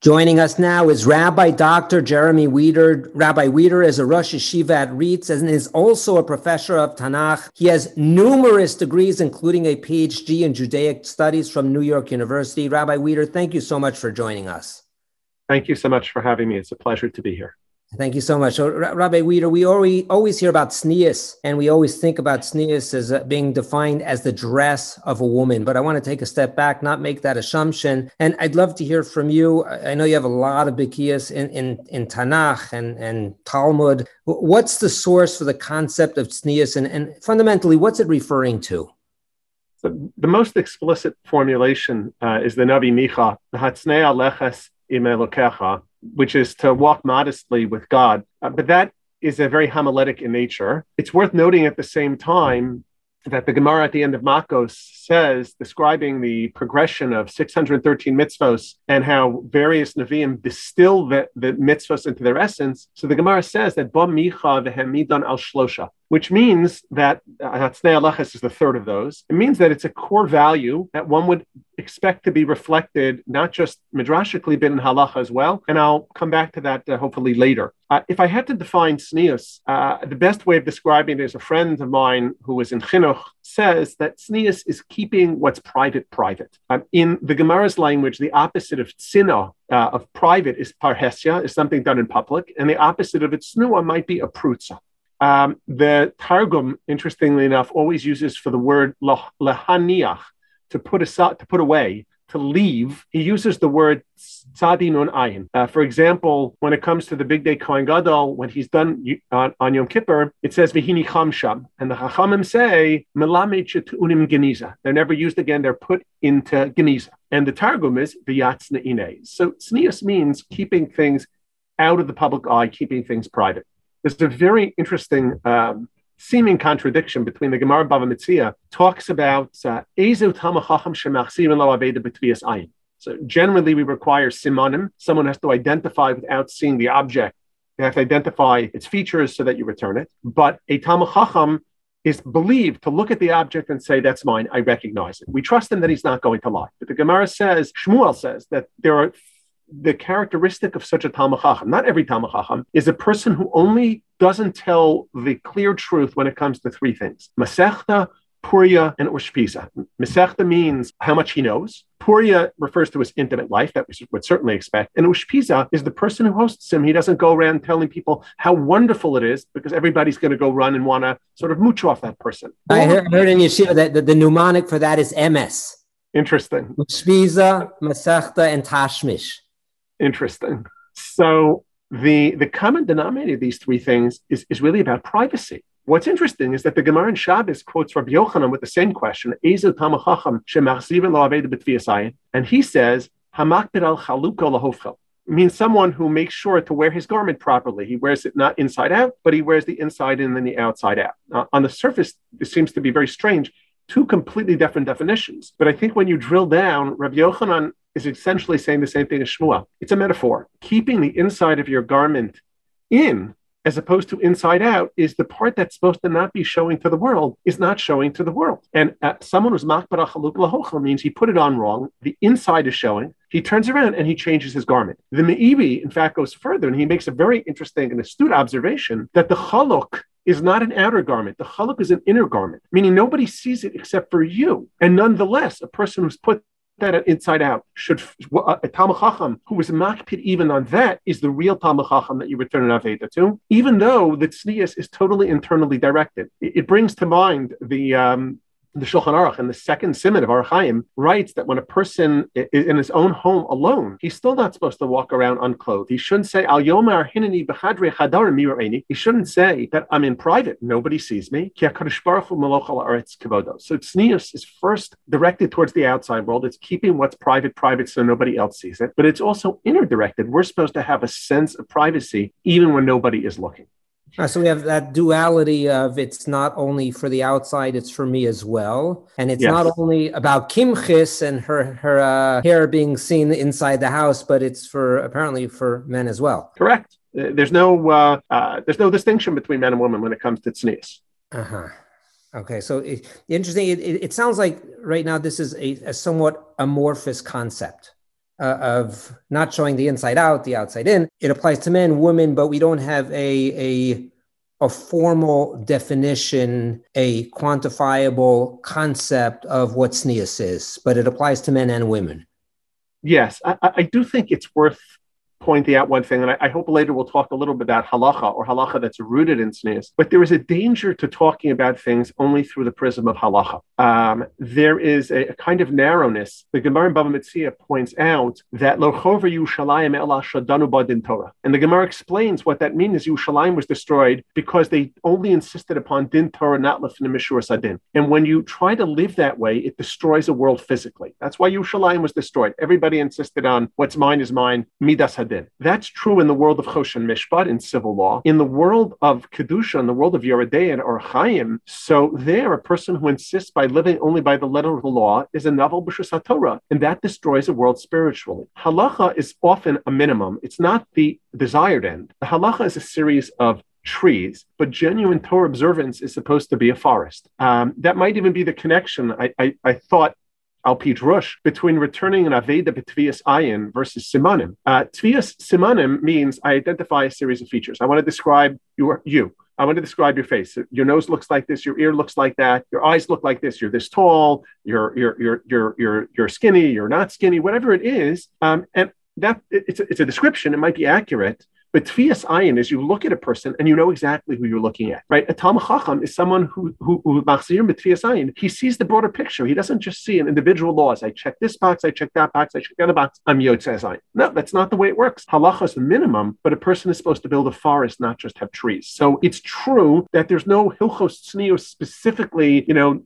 Joining us now is Rabbi Dr. Jeremy Weider. Rabbi Weider is a Rosh Yeshiva at Reitz and is also a professor of Tanakh. He has numerous degrees, including a PhD in Judaic Studies from New York University. Rabbi Weider, thank you so much for joining us. Thank you so much for having me. It's a pleasure to be here. Thank you so much. So, Rabbi Weider, we always hear about sneas, and we always think about sneas as being defined as the dress of a woman. But I want to take a step back, not make that assumption. And I'd love to hear from you. I know you have a lot of bikkias in Tanakh and Talmud. What's the source for the concept of sneas, and fundamentally, what's it referring to? So the most explicit formulation is the Navi Micha, Hatsnea Leches Im Elokecha, which is to walk modestly with God. But that is a very homiletic in nature. It's worth noting at the same time that the Gemara at the end of Makos says, describing the progression of 613 mitzvos and how various Nevi'im distill the mitzvos into their essence. So the Gemara says that Bo Micha v'hemidon al shlosha, which means that Hatznei Aleches is the third of those. It means that it's a core value that one would expect to be reflected, not just midrashically, but in halacha as well. And I'll come back to that hopefully later. If I had to define sneas, the best way of describing it is a friend of mine who was in chinuch says that sneas is keeping what's private. In the Gemara's language, the opposite of tzina, of private, is parhesia, is something done in public. And the opposite of it, snua, might be aprutza. The Targum, interestingly enough, always uses for the word lehaniach, to put aside, to put away, to leave. He uses the word tzadinun ayin. For example, when it comes to the big day Kohen Gadol, when he's done on Yom Kippur, it says v'hini chamsham, and the Chachamim say melamed shetunim geniza. They're never used again. They're put into geniza, and the Targum is v'yatzne inay. So tznius means keeping things out of the public eye, keeping things private. There's a very interesting seeming contradiction between the Gemara and Bava Metzia talks about Ezu Tama Chacham Shemachsir Lo Aveda B'Tvias Ayin. So generally we require simonim. Someone has to identify without seeing the object. They have to identify its features so that you return it. But a Tama Chacham is believed to look at the object and say, that's mine, I recognize it. We trust him that he's not going to lie. But the Gemara says, Shmuel says, that there are the characteristic of such a Talmid Chacham, not every Talmid Chacham, is a person who only doesn't tell the clear truth when it comes to three things: Masechta, Puria and Ushpisa. Mesechta means how much he knows. Puria refers to his intimate life, that we would certainly expect. And Ushpisa is the person who hosts him. He doesn't go around telling people how wonderful it is, because everybody's going to go run and want to sort of mooch off that person. I heard in Yeshiva that the mnemonic for that is MS. Interesting. Ushpisa, Mesechta, and Tashmish. Interesting. So the common denominator of these three things is really about privacy. What's interesting is that the Gemara in Shabbos quotes Rabbi Yochanan with the same question, and he says, it means someone who makes sure to wear his garment properly. He wears it not inside out, but he wears the inside in and the outside out. Now, on the surface, this seems to be very strange, two completely different definitions. But I think when you drill down, Rabbi Yochanan is essentially saying the same thing as Shmuel. It's a metaphor. Keeping the inside of your garment in, as opposed to inside out, is the part that's supposed to not be showing to the world, is not showing to the world. And someone who's makbara chaluk lahochel means he put it on wrong, the inside is showing, he turns around and he changes his garment. The Me'ibi, in fact, goes further, and he makes a very interesting and astute observation that the chaluk is not an outer garment. The chaluk is an inner garment, meaning nobody sees it except for you. And nonetheless, a person who's put that inside out should, a Talmid Chacham who was makpid even on that is the real Talmid Chacham that you return an Aveda to, even though the Tznius is totally internally directed. It brings to mind the Shulchan Aruch, and the second siman of Aruch Haim writes that when a person is in his own home alone, he's still not supposed to walk around unclothed. He shouldn't say, Al Yomar Hinani B'Chadrei Chadar Miraini. He shouldn't say that I'm in private, nobody sees me. Ki HaKadosh Baruch Hu Moloch Al Haaretz Kavodo. So tznius is first directed towards the outside world. It's keeping what's private so nobody else sees it. But it's also inner directed. We're supposed to have a sense of privacy even when nobody is looking. So we have that duality of it's not only for the outside, it's for me as well. And it's not only about Kimchis and her hair being seen inside the house, but it's for apparently for men as well. Correct. There's no distinction between men and women when it comes to tznius. Uh-huh. Okay. So interesting. It sounds like right now this is a somewhat amorphous concept. Of not showing the inside out, the outside in. It applies to men, women, but we don't have a formal definition, a quantifiable concept of what tznius is, but it applies to men and women. Yes, I do think it's worth pointing out one thing, and I hope later we'll talk a little bit about halacha that's rooted in tznius, but there is a danger to talking about things only through the prism of halacha. There is a kind of narrowness. The Gemara in Bava Metzia points out that Lo chover Yerushalayim ela shadanu ba din Torah. And the Gemara explains what that means. Yerushalayim was destroyed because they only insisted upon din Torah, not lifnei mishur sadin. And when you try to live that way, it destroys the world physically. That's why Yerushalayim was destroyed. Everybody insisted on what's mine is mine, midas hadin. That's true in the world of Choshen Mishpat, in civil law. In the world of Kedusha, in the world of Yeridei and Aruch Haim, so there, a person who insists by living only by the letter of the law is a novel b'shus HaTorah, and that destroys the world spiritually. Halacha is often a minimum. It's not the desired end. The halacha is a series of trees, but genuine Torah observance is supposed to be a forest. That might even be the connection, I thought, Al Pi Drush, between returning an Aveda b'Tvias Ayin versus Simanim. Tvias Simanim means I identify a series of features. I want to describe you. I want to describe your face. Your nose looks like this. Your ear looks like that. Your eyes look like this. You're this tall. You're skinny. You're not skinny. Whatever it is, and that it's a description. It might be accurate. But tefiyas ayin is you look at a person and you know exactly who you're looking at, right? A Talmid Chacham is someone who machzir mitefiyas ayin. He sees the broader picture. He doesn't just see an individual law as I check this box, I check that box, I check the other box, I'm yotzei ayin. No, that's not the way it works. Halacha is the minimum, but a person is supposed to build a forest, not just have trees. So it's true that there's no hilchos tznius specifically,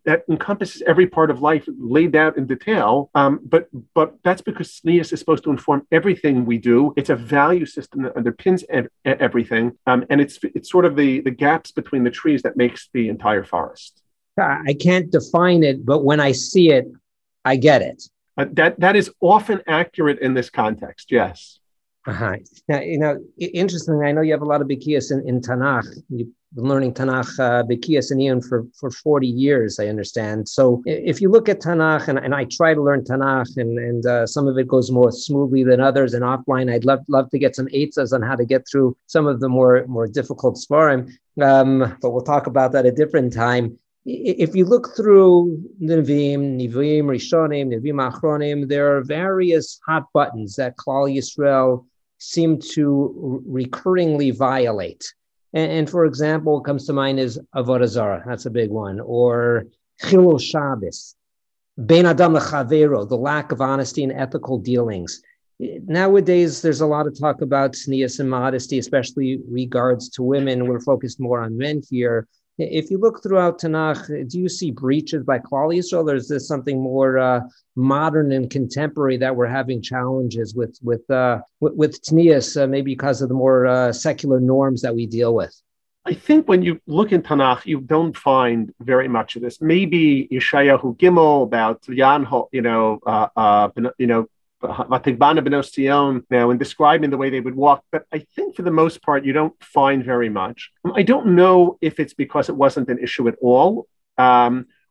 that encompasses every part of life laid out in detail. But that's because tznius is supposed to inform everything we do. It's a value system that underpins everything, and it's sort of the gaps between the trees that makes the entire forest. I can't define it, but when I see it, I get it. That is often accurate in this context. Yes. Uh-huh. Now, interestingly, I know you have a lot of bikkias in Tanakh. You've been learning Tanakh bikkias and Iyun for 40 years, I understand. So if you look at Tanakh, and I try to learn Tanakh, and some of it goes more smoothly than others, and offline, I'd love to get some eitzas on how to get through some of the more difficult svarim, but we'll talk about that a different time. if you look through Nevi'im Rishonim, Nevi'im Achronim, there are various hot buttons that Klal Yisrael seem to recurringly violate. And for example, what comes to mind is Avodah Zarah. That's a big one. Or Chilul Shabbos, Bein Adam L'Chavero, the lack of honesty and ethical dealings. Nowadays, there's a lot of talk about tznius and modesty, especially regards to women. We're focused more on men here. If you look throughout Tanakh, do you see breaches by Klal Yisrael, or is this something more modern and contemporary that we're having challenges with tznius, maybe because of the more secular norms that we deal with? I think when you look in Tanakh, you don't find very much of this. Maybe Yeshayahu Gimel about Yanho, now in describing the way they would walk, but I think for the most part, you don't find very much. I don't know if it's because it wasn't an issue at all,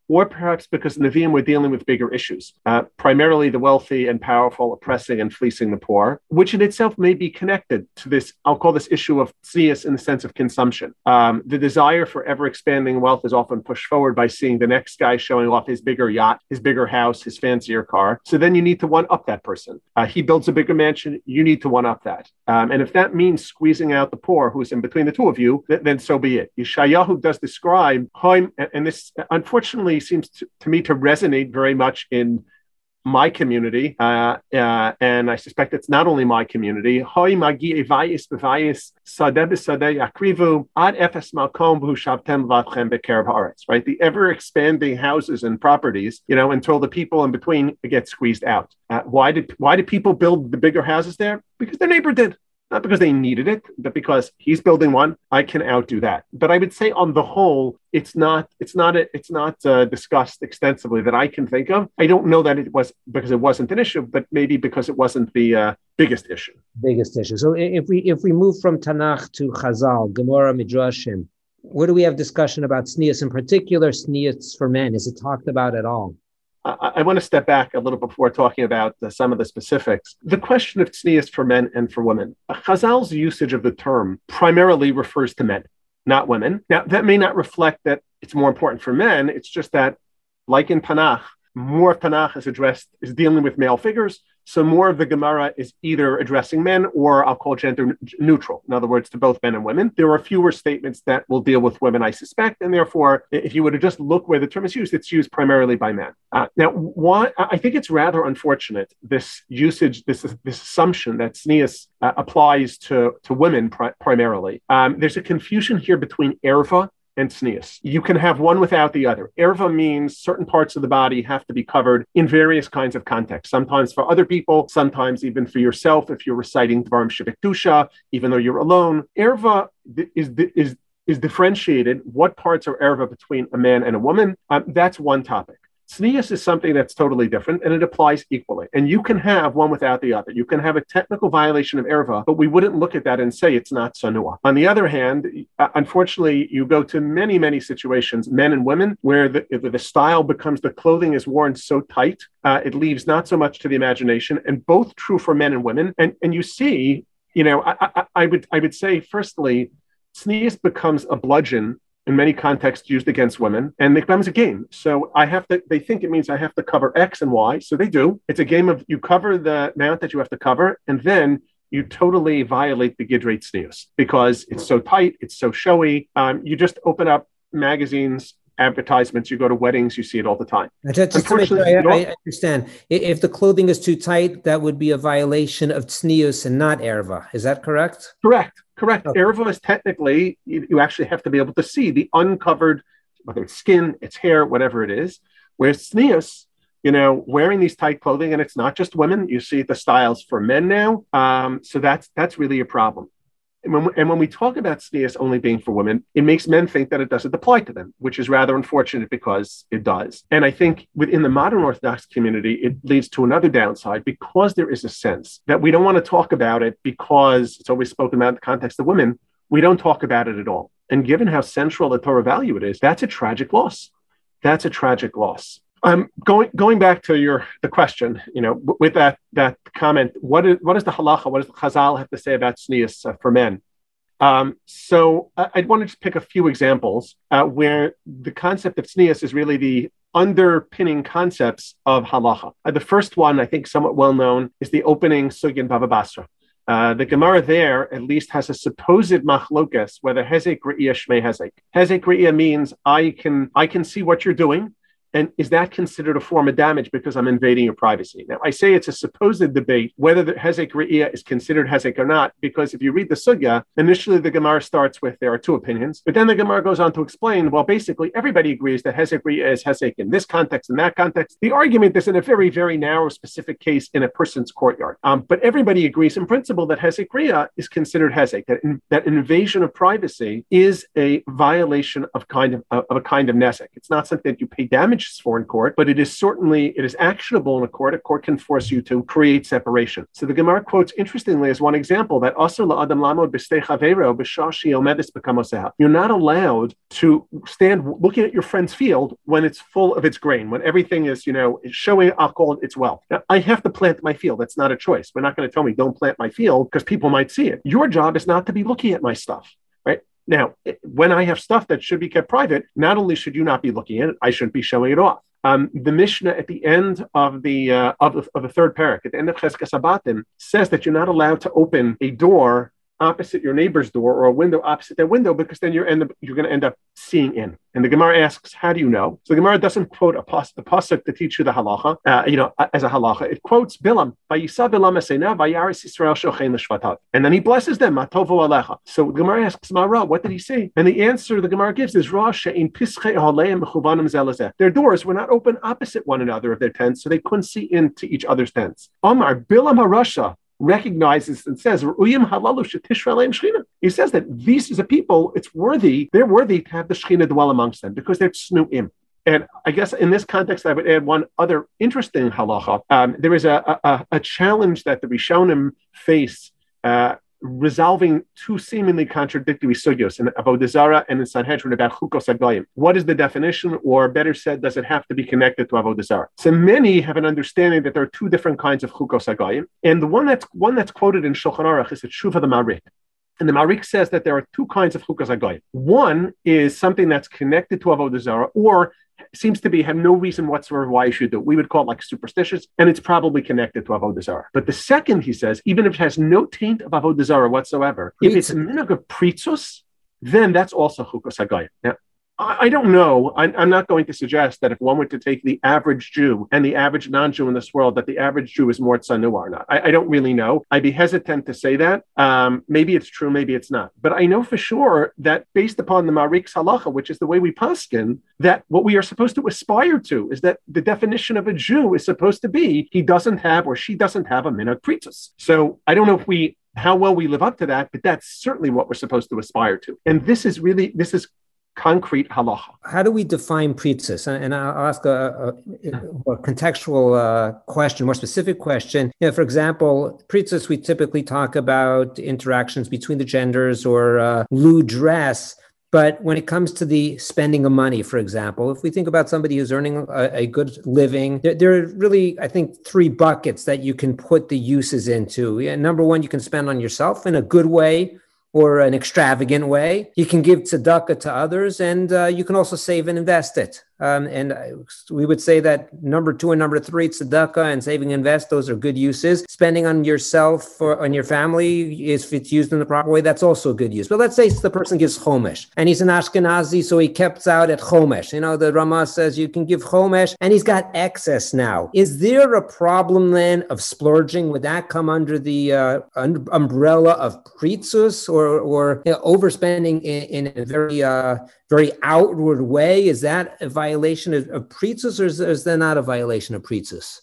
or perhaps because Nevi'im were dealing with bigger issues, primarily the wealthy and powerful oppressing and fleecing the poor, which in itself may be connected to this, I'll call this issue of tznius in the sense of consumption. The desire for ever-expanding wealth is often pushed forward by seeing the next guy showing off his bigger yacht, his bigger house, his fancier car. So then you need to one-up that person. He builds a bigger mansion, you need to one-up that. And if that means squeezing out the poor who's in between the two of you, then so be it. Yeshayahu does describe, and this unfortunately seems to me to resonate very much in my community, and I suspect it's not only my community. Right, the ever-expanding houses and properties, until the people in between get squeezed out. Why did people build the bigger houses there? Because their neighbor did. Not because they needed it, but because he's building one, I can outdo that. But I would say on the whole, it's not discussed extensively that I can think of. I don't know that it was because it wasn't an issue, but maybe because it wasn't the biggest issue. Biggest issue. So if we move from Tanakh to Chazal, Gemara, Midrashim, where do we have discussion about tznius, in particular tznius for men? Is it talked about at all? I want to step back a little before talking about some of the specifics. The question of tznius for men and for women. Chazal's usage of the term primarily refers to men, not women. Now, that may not reflect that it's more important for men. It's just that, like in Tanakh, more of Tanakh is dealing with male figures. So more of the Gemara is either addressing men or I'll call gender neutral. In other words, to both men and women. There are fewer statements that will deal with women, I suspect. And therefore, if you were to just look where the term is used, it's used primarily by men. Now, I think it's rather unfortunate, this usage, this assumption that tznius applies to women primarily. There's a confusion here between erva and tznius. You can have one without the other. Erva means certain parts of the body have to be covered in various kinds of contexts, sometimes for other people, sometimes even for yourself if you're reciting Dvarim Shebekdusha, even though you're alone. Erva is differentiated. What parts are erva between a man and a woman? That's one topic. Tznius is something that's totally different, and it applies equally. And you can have one without the other. You can have a technical violation of erva, but we wouldn't look at that and say it's not sanua. On the other hand, unfortunately, you go to many, many situations, men and women, where the style becomes the clothing is worn so tight, it leaves not so much to the imagination, and both true for men and women. And you see, I would say, firstly, tznius becomes a bludgeon in many contexts used against women, and it becomes a game. So they think it means I have to cover X and Y. So they do. It's a game of you cover the amount that you have to cover, and then you totally violate the Gidrei tznius because it's so tight, it's so showy. You just open up magazines, advertisements, you go to weddings, you see it all the time. Just to make sure I understand. If the clothing is too tight, that would be a violation of tznius and not erva. Is that correct? Correct. Okay. Erva is technically, you actually have to be able to see the uncovered, whether it's skin, it's hair, whatever it is. Whereas tznius, wearing these tight clothing, and it's not just women, you see the styles for men now. So that's really a problem. And when we talk about tznius only being for women, it makes men think that it doesn't apply to them, which is rather unfortunate because it does. And I think within the modern Orthodox community, it leads to another downside because there is a sense that we don't want to talk about it because it's always spoken about in the context of women. We don't talk about it at all. And given how central the Torah value it is, that's a tragic loss. Going back to the question, with that comment, what is the halacha? What does the Chazal have to say about tznius for men? So I'd want to just pick a few examples where the concept of tznius is really the underpinning concepts of halacha. The first one, I think somewhat well-known, is the opening sugya in Bava Basra. The Gemara there, at least, has a supposed machlokas, whether hezek re'iyah shmei hezek. Hezek re'iyah means I can see what you're doing, and is that considered a form of damage because I'm invading your privacy? Now, I say it's a supposed debate whether the hezek re'iyah is considered hezek or not, because if you read the sugya, initially the Gemara starts with there are two opinions, but then the Gemara goes on to explain, well, basically everybody agrees that hezek re'iyah is hezek in this context, in that context. The argument is in a very, very narrow, specific case in a person's courtyard. But everybody agrees in principle that hezek re'iyah is considered hezek, that invasion of privacy is a violation of a kind of nezek. It's not something that you pay damage for in court, but it is actionable in a court. A court can force you to create separation. So the Gemara quotes, interestingly, as one example, that also la'adam lamod b'stei chavero b'shashi omedes b'kamoseha. You're not allowed to stand looking at your friend's field when it's full of its grain, when everything is, showing, I'll call it its wealth. Now, I have to plant my field. That's not a choice. We're not going to tell me don't plant my field because people might see it. Your job is not to be looking at my stuff, right? Now, when I have stuff that should be kept private, not only should you not be looking at it, I shouldn't be showing it off. The Mishnah at the end of the third parak, at the end of Cheskas Habatim, says that you're not allowed to open a door opposite your neighbor's door or a window opposite their window, because then you're going to end up seeing in. And the Gemara asks, how do you know? So the Gemara doesn't quote the pasuk to teach you the halacha, as a halacha. It quotes Bilam, "Vayisa Bilam esena vayaris Yisrael shochein l'shvatot," and then he blesses them, "Matovu alecha." So the Gemara asks, "Mara, what did he say?" And the answer the Gemara gives is, "Ra she'in pischei haleim mechuvanim zeh lezeh." Their doors were not open opposite one another of their tents, so they couldn't see into each other's tents. Omar Bilam harasha recognizes and says, he says that these is a people, they're worthy to have the Shechina dwell amongst them because they're tznu'im. And I guess in this context, I would add one other interesting halacha. There is a challenge that the Rishonim face resolving two seemingly contradictory sugyos in Avodah Zarah and in Sanhedrin about chukos hagoyim. What is the definition, or better said, does it have to be connected to Avodah Zarah? So many have an understanding that there are two different kinds of chukos hagoyim, and the one that's quoted in Shulchan Aruch is the Tshuva the Marik. And the Marik says that there are two kinds of chukos hagoyim. One is something that's connected to Avodah Zarah, or seems to be have no reason whatsoever why you should do it. We would call it like superstitious, and it's probably connected to Avodah Zarah. But the second, he says, even if it has no taint of Avodah Zarah whatsoever, if it's a minhag of pritzus, then that's also chukos hagoyim. Now, I don't know. I'm not going to suggest that if one were to take the average Jew and the average non-Jew in this world, that the average Jew is more tzanua or not. I don't really know. I'd be hesitant to say that. Maybe it's true, maybe it's not. But I know for sure that based upon the Marik's halacha, which is the way we paskin, that what we are supposed to aspire to is that the definition of a Jew is supposed to be he doesn't have or she doesn't have a minhag pritzus. So I don't know how well we live up to that, but that's certainly what we're supposed to aspire to. And this is concrete halacha. How do we define pritzus? And I'll ask a contextual question, more specific question. For example, pritzus, we typically talk about interactions between the genders or lewd dress. But when it comes to the spending of money, for example, if we think about somebody who's earning a good living, there are really, I think, three buckets that you can put the uses into. Yeah, number one, you can spend on yourself in a good way, or an extravagant way. You can give tzedakah to others, and you can also save and invest it. And we would say that number two and number three, tzedakah and saving and invest, those are good uses. Spending on yourself or on your family, if it's used in the proper way, that's also a good use. But let's say the person gives chomesh, and he's an Ashkenazi, so he kept out at chomesh. The Rama says you can give chomesh, and he's got excess now. Is there a problem then of splurging? Would that come under the umbrella of pritzus or overspending in a very very outward way? Is that a violation of pritzus, or is that not a violation of pritzus?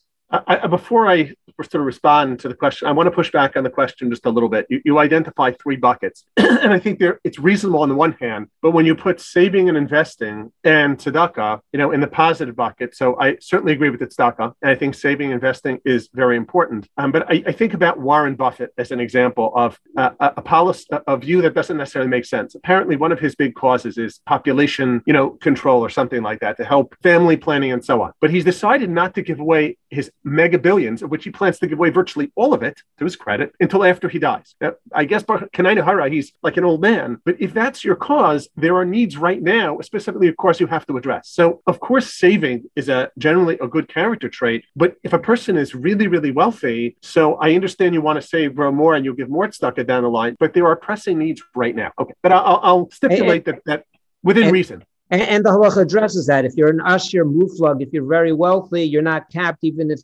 Before I sort of respond to the question, I want to push back on the question just a little bit. You identify three buckets, and I think it's reasonable on the one hand, but when you put saving and investing and tzedakah, in the positive bucket, so I certainly agree with the tzedakah, and I think saving and investing is very important. But I think about Warren Buffett as an example of a policy, a view that doesn't necessarily make sense. Apparently, one of his big causes is population, control or something like that, to help family planning and so on. But he's decided not to give away his mega billions, of which he plans plans to give away virtually all of it, to his credit, until after he dies. Now, I guess Kanai Nohara, he's like an old man. But if that's your cause, there are needs right now, specifically, of course, you have to address. So, of course, saving is generally a good character trait. But if a person is really, really wealthy, so I understand you want to save more and you'll give more tzedakah down the line, but there are pressing needs right now. Okay, but I'll stipulate that within reason. And the halacha addresses that. If you're an ashir muflug, if you're very wealthy, you're not capped. Even if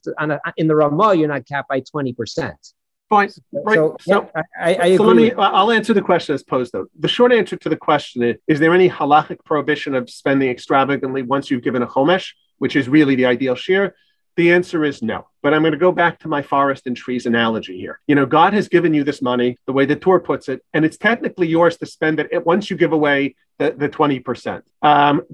in the Ramah, you're not capped by 20%. Fine. Right. So I agree. So I'll answer the question as posed, though. The short answer to the question is there any halachic prohibition of spending extravagantly once you've given a chomesh, which is really the ideal shir? The answer is no. But I'm going to go back to my forest and trees analogy here. You know, God has given you this money, the way the Torah puts it, and it's technically yours to spend it once you give away the 20%.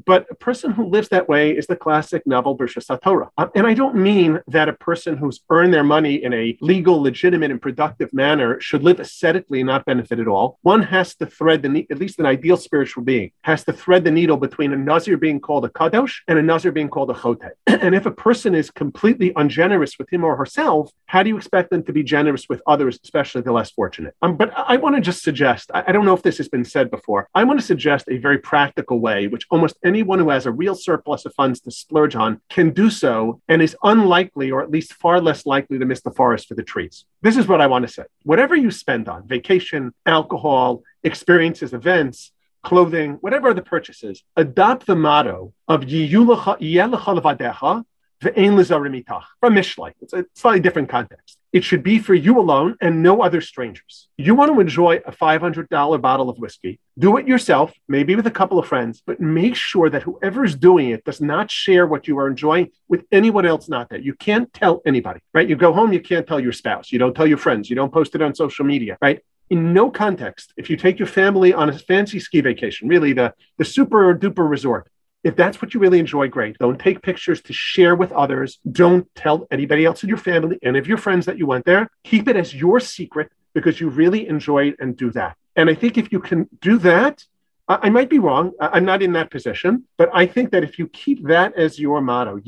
But a person who lives that way is the classic novel Birshas HaTorah. And I don't mean that a person who's earned their money in a legal, legitimate, and productive manner should live ascetically and not benefit at all. One has to thread the needle, at least an ideal spiritual being, has to thread the needle between a nazir being called a kadosh and a nazir being called a choteh. And if a person is completely ungenerous with him or herself, how do you expect them to be generous with others, especially the less fortunate? But I want to just suggest, I don't know if this has been said before, I want to suggest a very practical way, which almost anyone who has a real surplus of funds to splurge on can do so and is unlikely, or at least far less likely, to miss the forest for the trees. This is what I want to say. Whatever you spend on vacation, alcohol, experiences, events, clothing, whatever the purchases, adopt the motto of Yiyeh L'cha Levadecha, Ve'ein L'zarim Itach, from Mishlei. It's a slightly different context. It should be for you alone and no other strangers. You want to enjoy a $500 bottle of whiskey. Do it yourself, maybe with a couple of friends, but make sure that whoever's doing it does not share what you are enjoying with anyone else not there. You can't tell anybody, right? You go home, you can't tell your spouse. You don't tell your friends. You don't post it on social media, right? In no context, if you take your family on a fancy ski vacation, really the super duper resort, if that's what you really enjoy, great. Don't take pictures to share with others. Don't tell anybody else in your family, any of your friends that you went there. Keep it as your secret because you really enjoy it, and do that. And I think if you can do that, I might be wrong. I'm not in that position, but I think that if you keep that as your motto,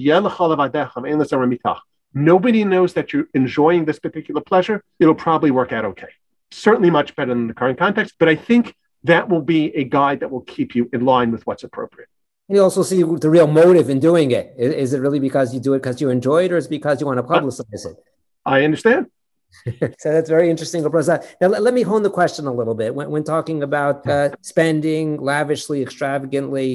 nobody knows that you're enjoying this particular pleasure, it'll probably work out okay. Certainly much better than the current context, but I think that will be a guide that will keep you in line with what's appropriate. You also see the real motive in doing it. Is it really because you do it because you enjoy it, or is it because you want to publicize it? I understand. So that's very interesting. Now, let me hone the question a little bit. When talking about spending lavishly, extravagantly,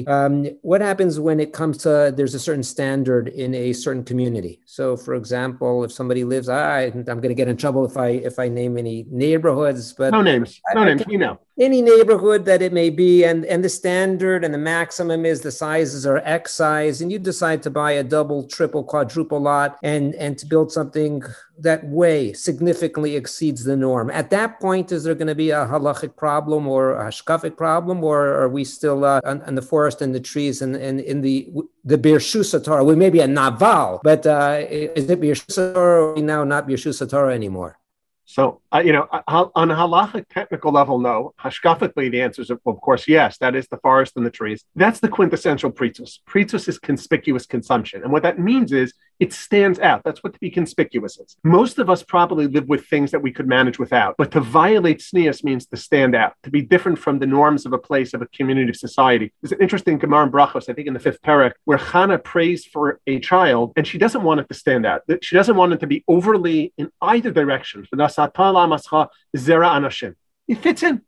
what happens when it comes to there's a certain standard in a certain community? So, for example, if somebody lives, I'm going to get in trouble if I name any neighborhoods. But no names, you know. Any neighborhood that it may be, and the standard and the maximum is the sizes are X size, and you decide to buy a double, triple, quadruple lot and to build something that way significantly exceeds the norm. At that point, is there going to be a halachic problem or a hashkafic problem, or are we still on the forest and the trees and in the Birshus HaTorah? We may be a Naval, but is it Birshus HaTorah, or are we now not Birshus HaTorah anymore? So, on a halachic technical level, no. Hashkafically, the answer is, of course, yes. That is the forest and the trees. That's the quintessential pritzus. Pritzus is conspicuous consumption. And what that means is it stands out. That's what to be conspicuous is. Most of us probably live with things that we could manage without. But to violate sneas means to stand out, to be different from the norms of a place, of a community, of society. There's an interesting Gemara in Brachos, I think in the 5th parak, where Chana prays for a child, and she doesn't want it to stand out. She doesn't want it to be overly in either direction. It fits in.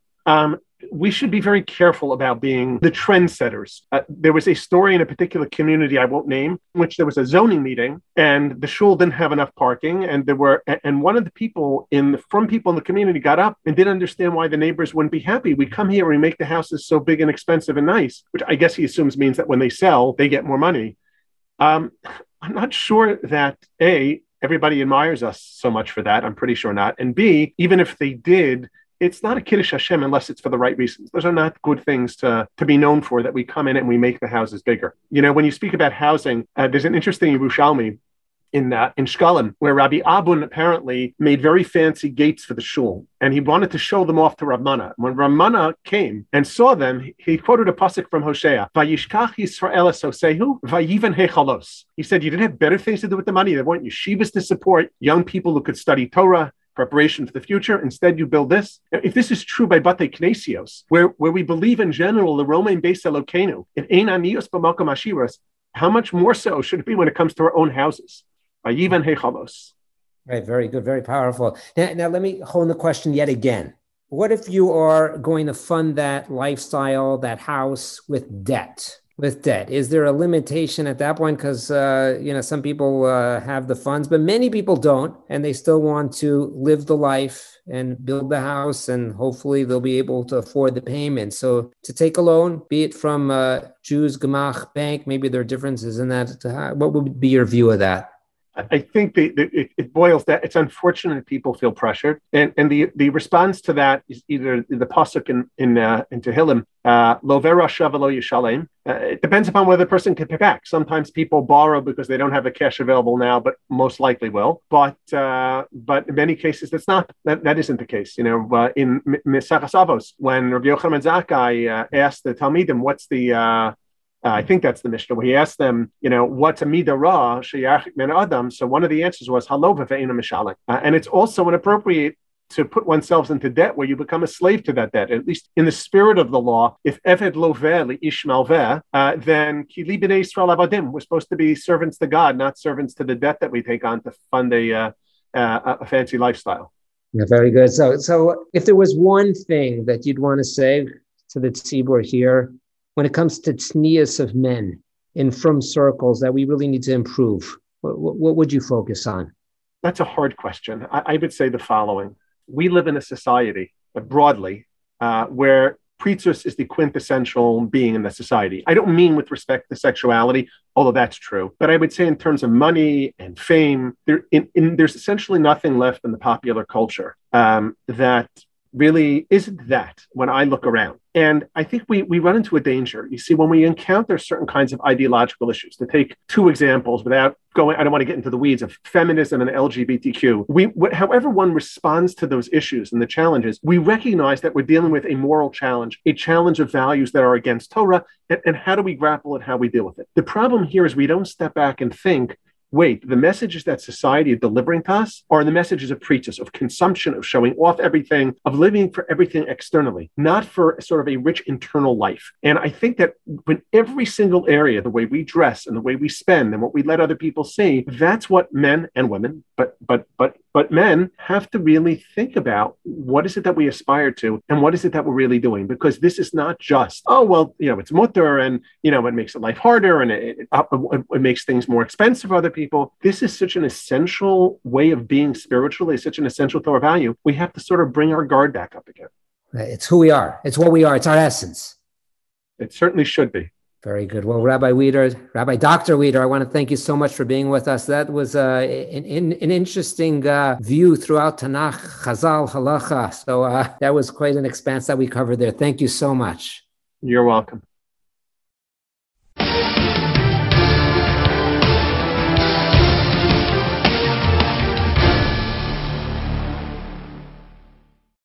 We should be very careful about being the trendsetters. There was a story in a particular community I won't name, in which there was a zoning meeting, and the shul didn't have enough parking, and one of the people in the community got up and didn't understand why the neighbors wouldn't be happy. We come here, we make the houses so big and expensive and nice, which I guess he assumes means that when they sell, they get more money. I'm not sure that everybody admires us so much for that. I'm pretty sure not. And B, even if they did, it's not a Kiddush Hashem unless it's for the right reasons. Those are not good things to be known for, that we come in and we make the houses bigger. You know, when you speak about housing, there's an interesting Yerushalmi in Shkallim, where Rabbi Abun apparently made very fancy gates for the shul, and he wanted to show them off to Ramana. When Ramana came and saw them, he quoted a pasuk from Hosea, Vayishkach Yisrael es Hosehu, Vayivan Hechalos. He said, you didn't have better things to do with the money. They want yeshivas to support young people who could study Torah, preparation for the future. Instead, you build this. If this is true by Bate Knesios, where we believe in general, the Roman base Elokenu, in Ein Anios B'Malkam Ashiras, how much more so should it be when it comes to our own houses? Vayivan Hechalos. Right, very good, very powerful. Now let me hone the question yet again. What if you are going to fund that lifestyle, that house with debt? Is there a limitation at that point? Because, some people have the funds, but many people don't, and they still want to live the life and build the house, and hopefully they'll be able to afford the payment. So to take a loan, be it from Jews, Gemach, Bank, maybe there are differences in that. What would be your view of that? I think it boils that it's unfortunate people feel pressured, and the response to that is either the pasuk in Tehillim, lo verasha v'lo yishalem. It depends upon whether the person can pay back. Sometimes people borrow because they don't have the cash available now, but most likely will. But in many cases, that isn't the case. In Mesachas Avos, when Rabbi Yochanan ben Zakkai asked the Talmidim, what's the I think that's the Mishnah, where he asked them, what's a midah ra sheyarchik min adam? So one of the answers was halova ve'ena mishalek, and it's also inappropriate to put oneself into debt where you become a slave to that debt. At least in the spirit of the law, if eved lo veh li'ish malveh, then ki li b'nei Yisrael avadim. We're supposed to be servants to God, not servants to the debt that we take on to fund a fancy lifestyle. Yeah, very good. So if there was one thing that you'd want to say to the tzibur here, when it comes to tznius of men in frum circles that we really need to improve, what would you focus on? That's a hard question. I would say the following. We live in a society, broadly, where pretzus is the quintessential being in the society. I don't mean with respect to sexuality, although that's true, but I would say in terms of money and fame, there's essentially nothing left in the popular culture that really isn't that when I look around. And I think we run into a danger. You see, when we encounter certain kinds of ideological issues, to take two examples without going, I don't want to get into the weeds of feminism and LGBTQ. However one responds to those issues and the challenges, we recognize that we're dealing with a moral challenge, a challenge of values that are against Torah, and how do we grapple and how we deal with it? The problem here is we don't step back and think, wait, the messages that society is delivering to us are the messages of preachers, of consumption, of showing off everything, of living for everything externally, not for sort of a rich internal life. And I think that in every single area, the way we dress and the way we spend and what we let other people see, that's what men and women, but men have to really think about, what is it that we aspire to and what is it that we're really doing? Because this is not just, it's mutter and, it makes life harder and it makes things more expensive for other people. This is such an essential way of being spiritually, such an essential Torah value. We have to sort of bring our guard back up again. It's who we are. It's what we are. It's our essence. It certainly should be. Very good. Well, Rabbi Dr. Weider, I want to thank you so much for being with us. That was an interesting view throughout Tanakh, Chazal, Halacha. So that was quite an expanse that we covered there. Thank you so much. You're welcome.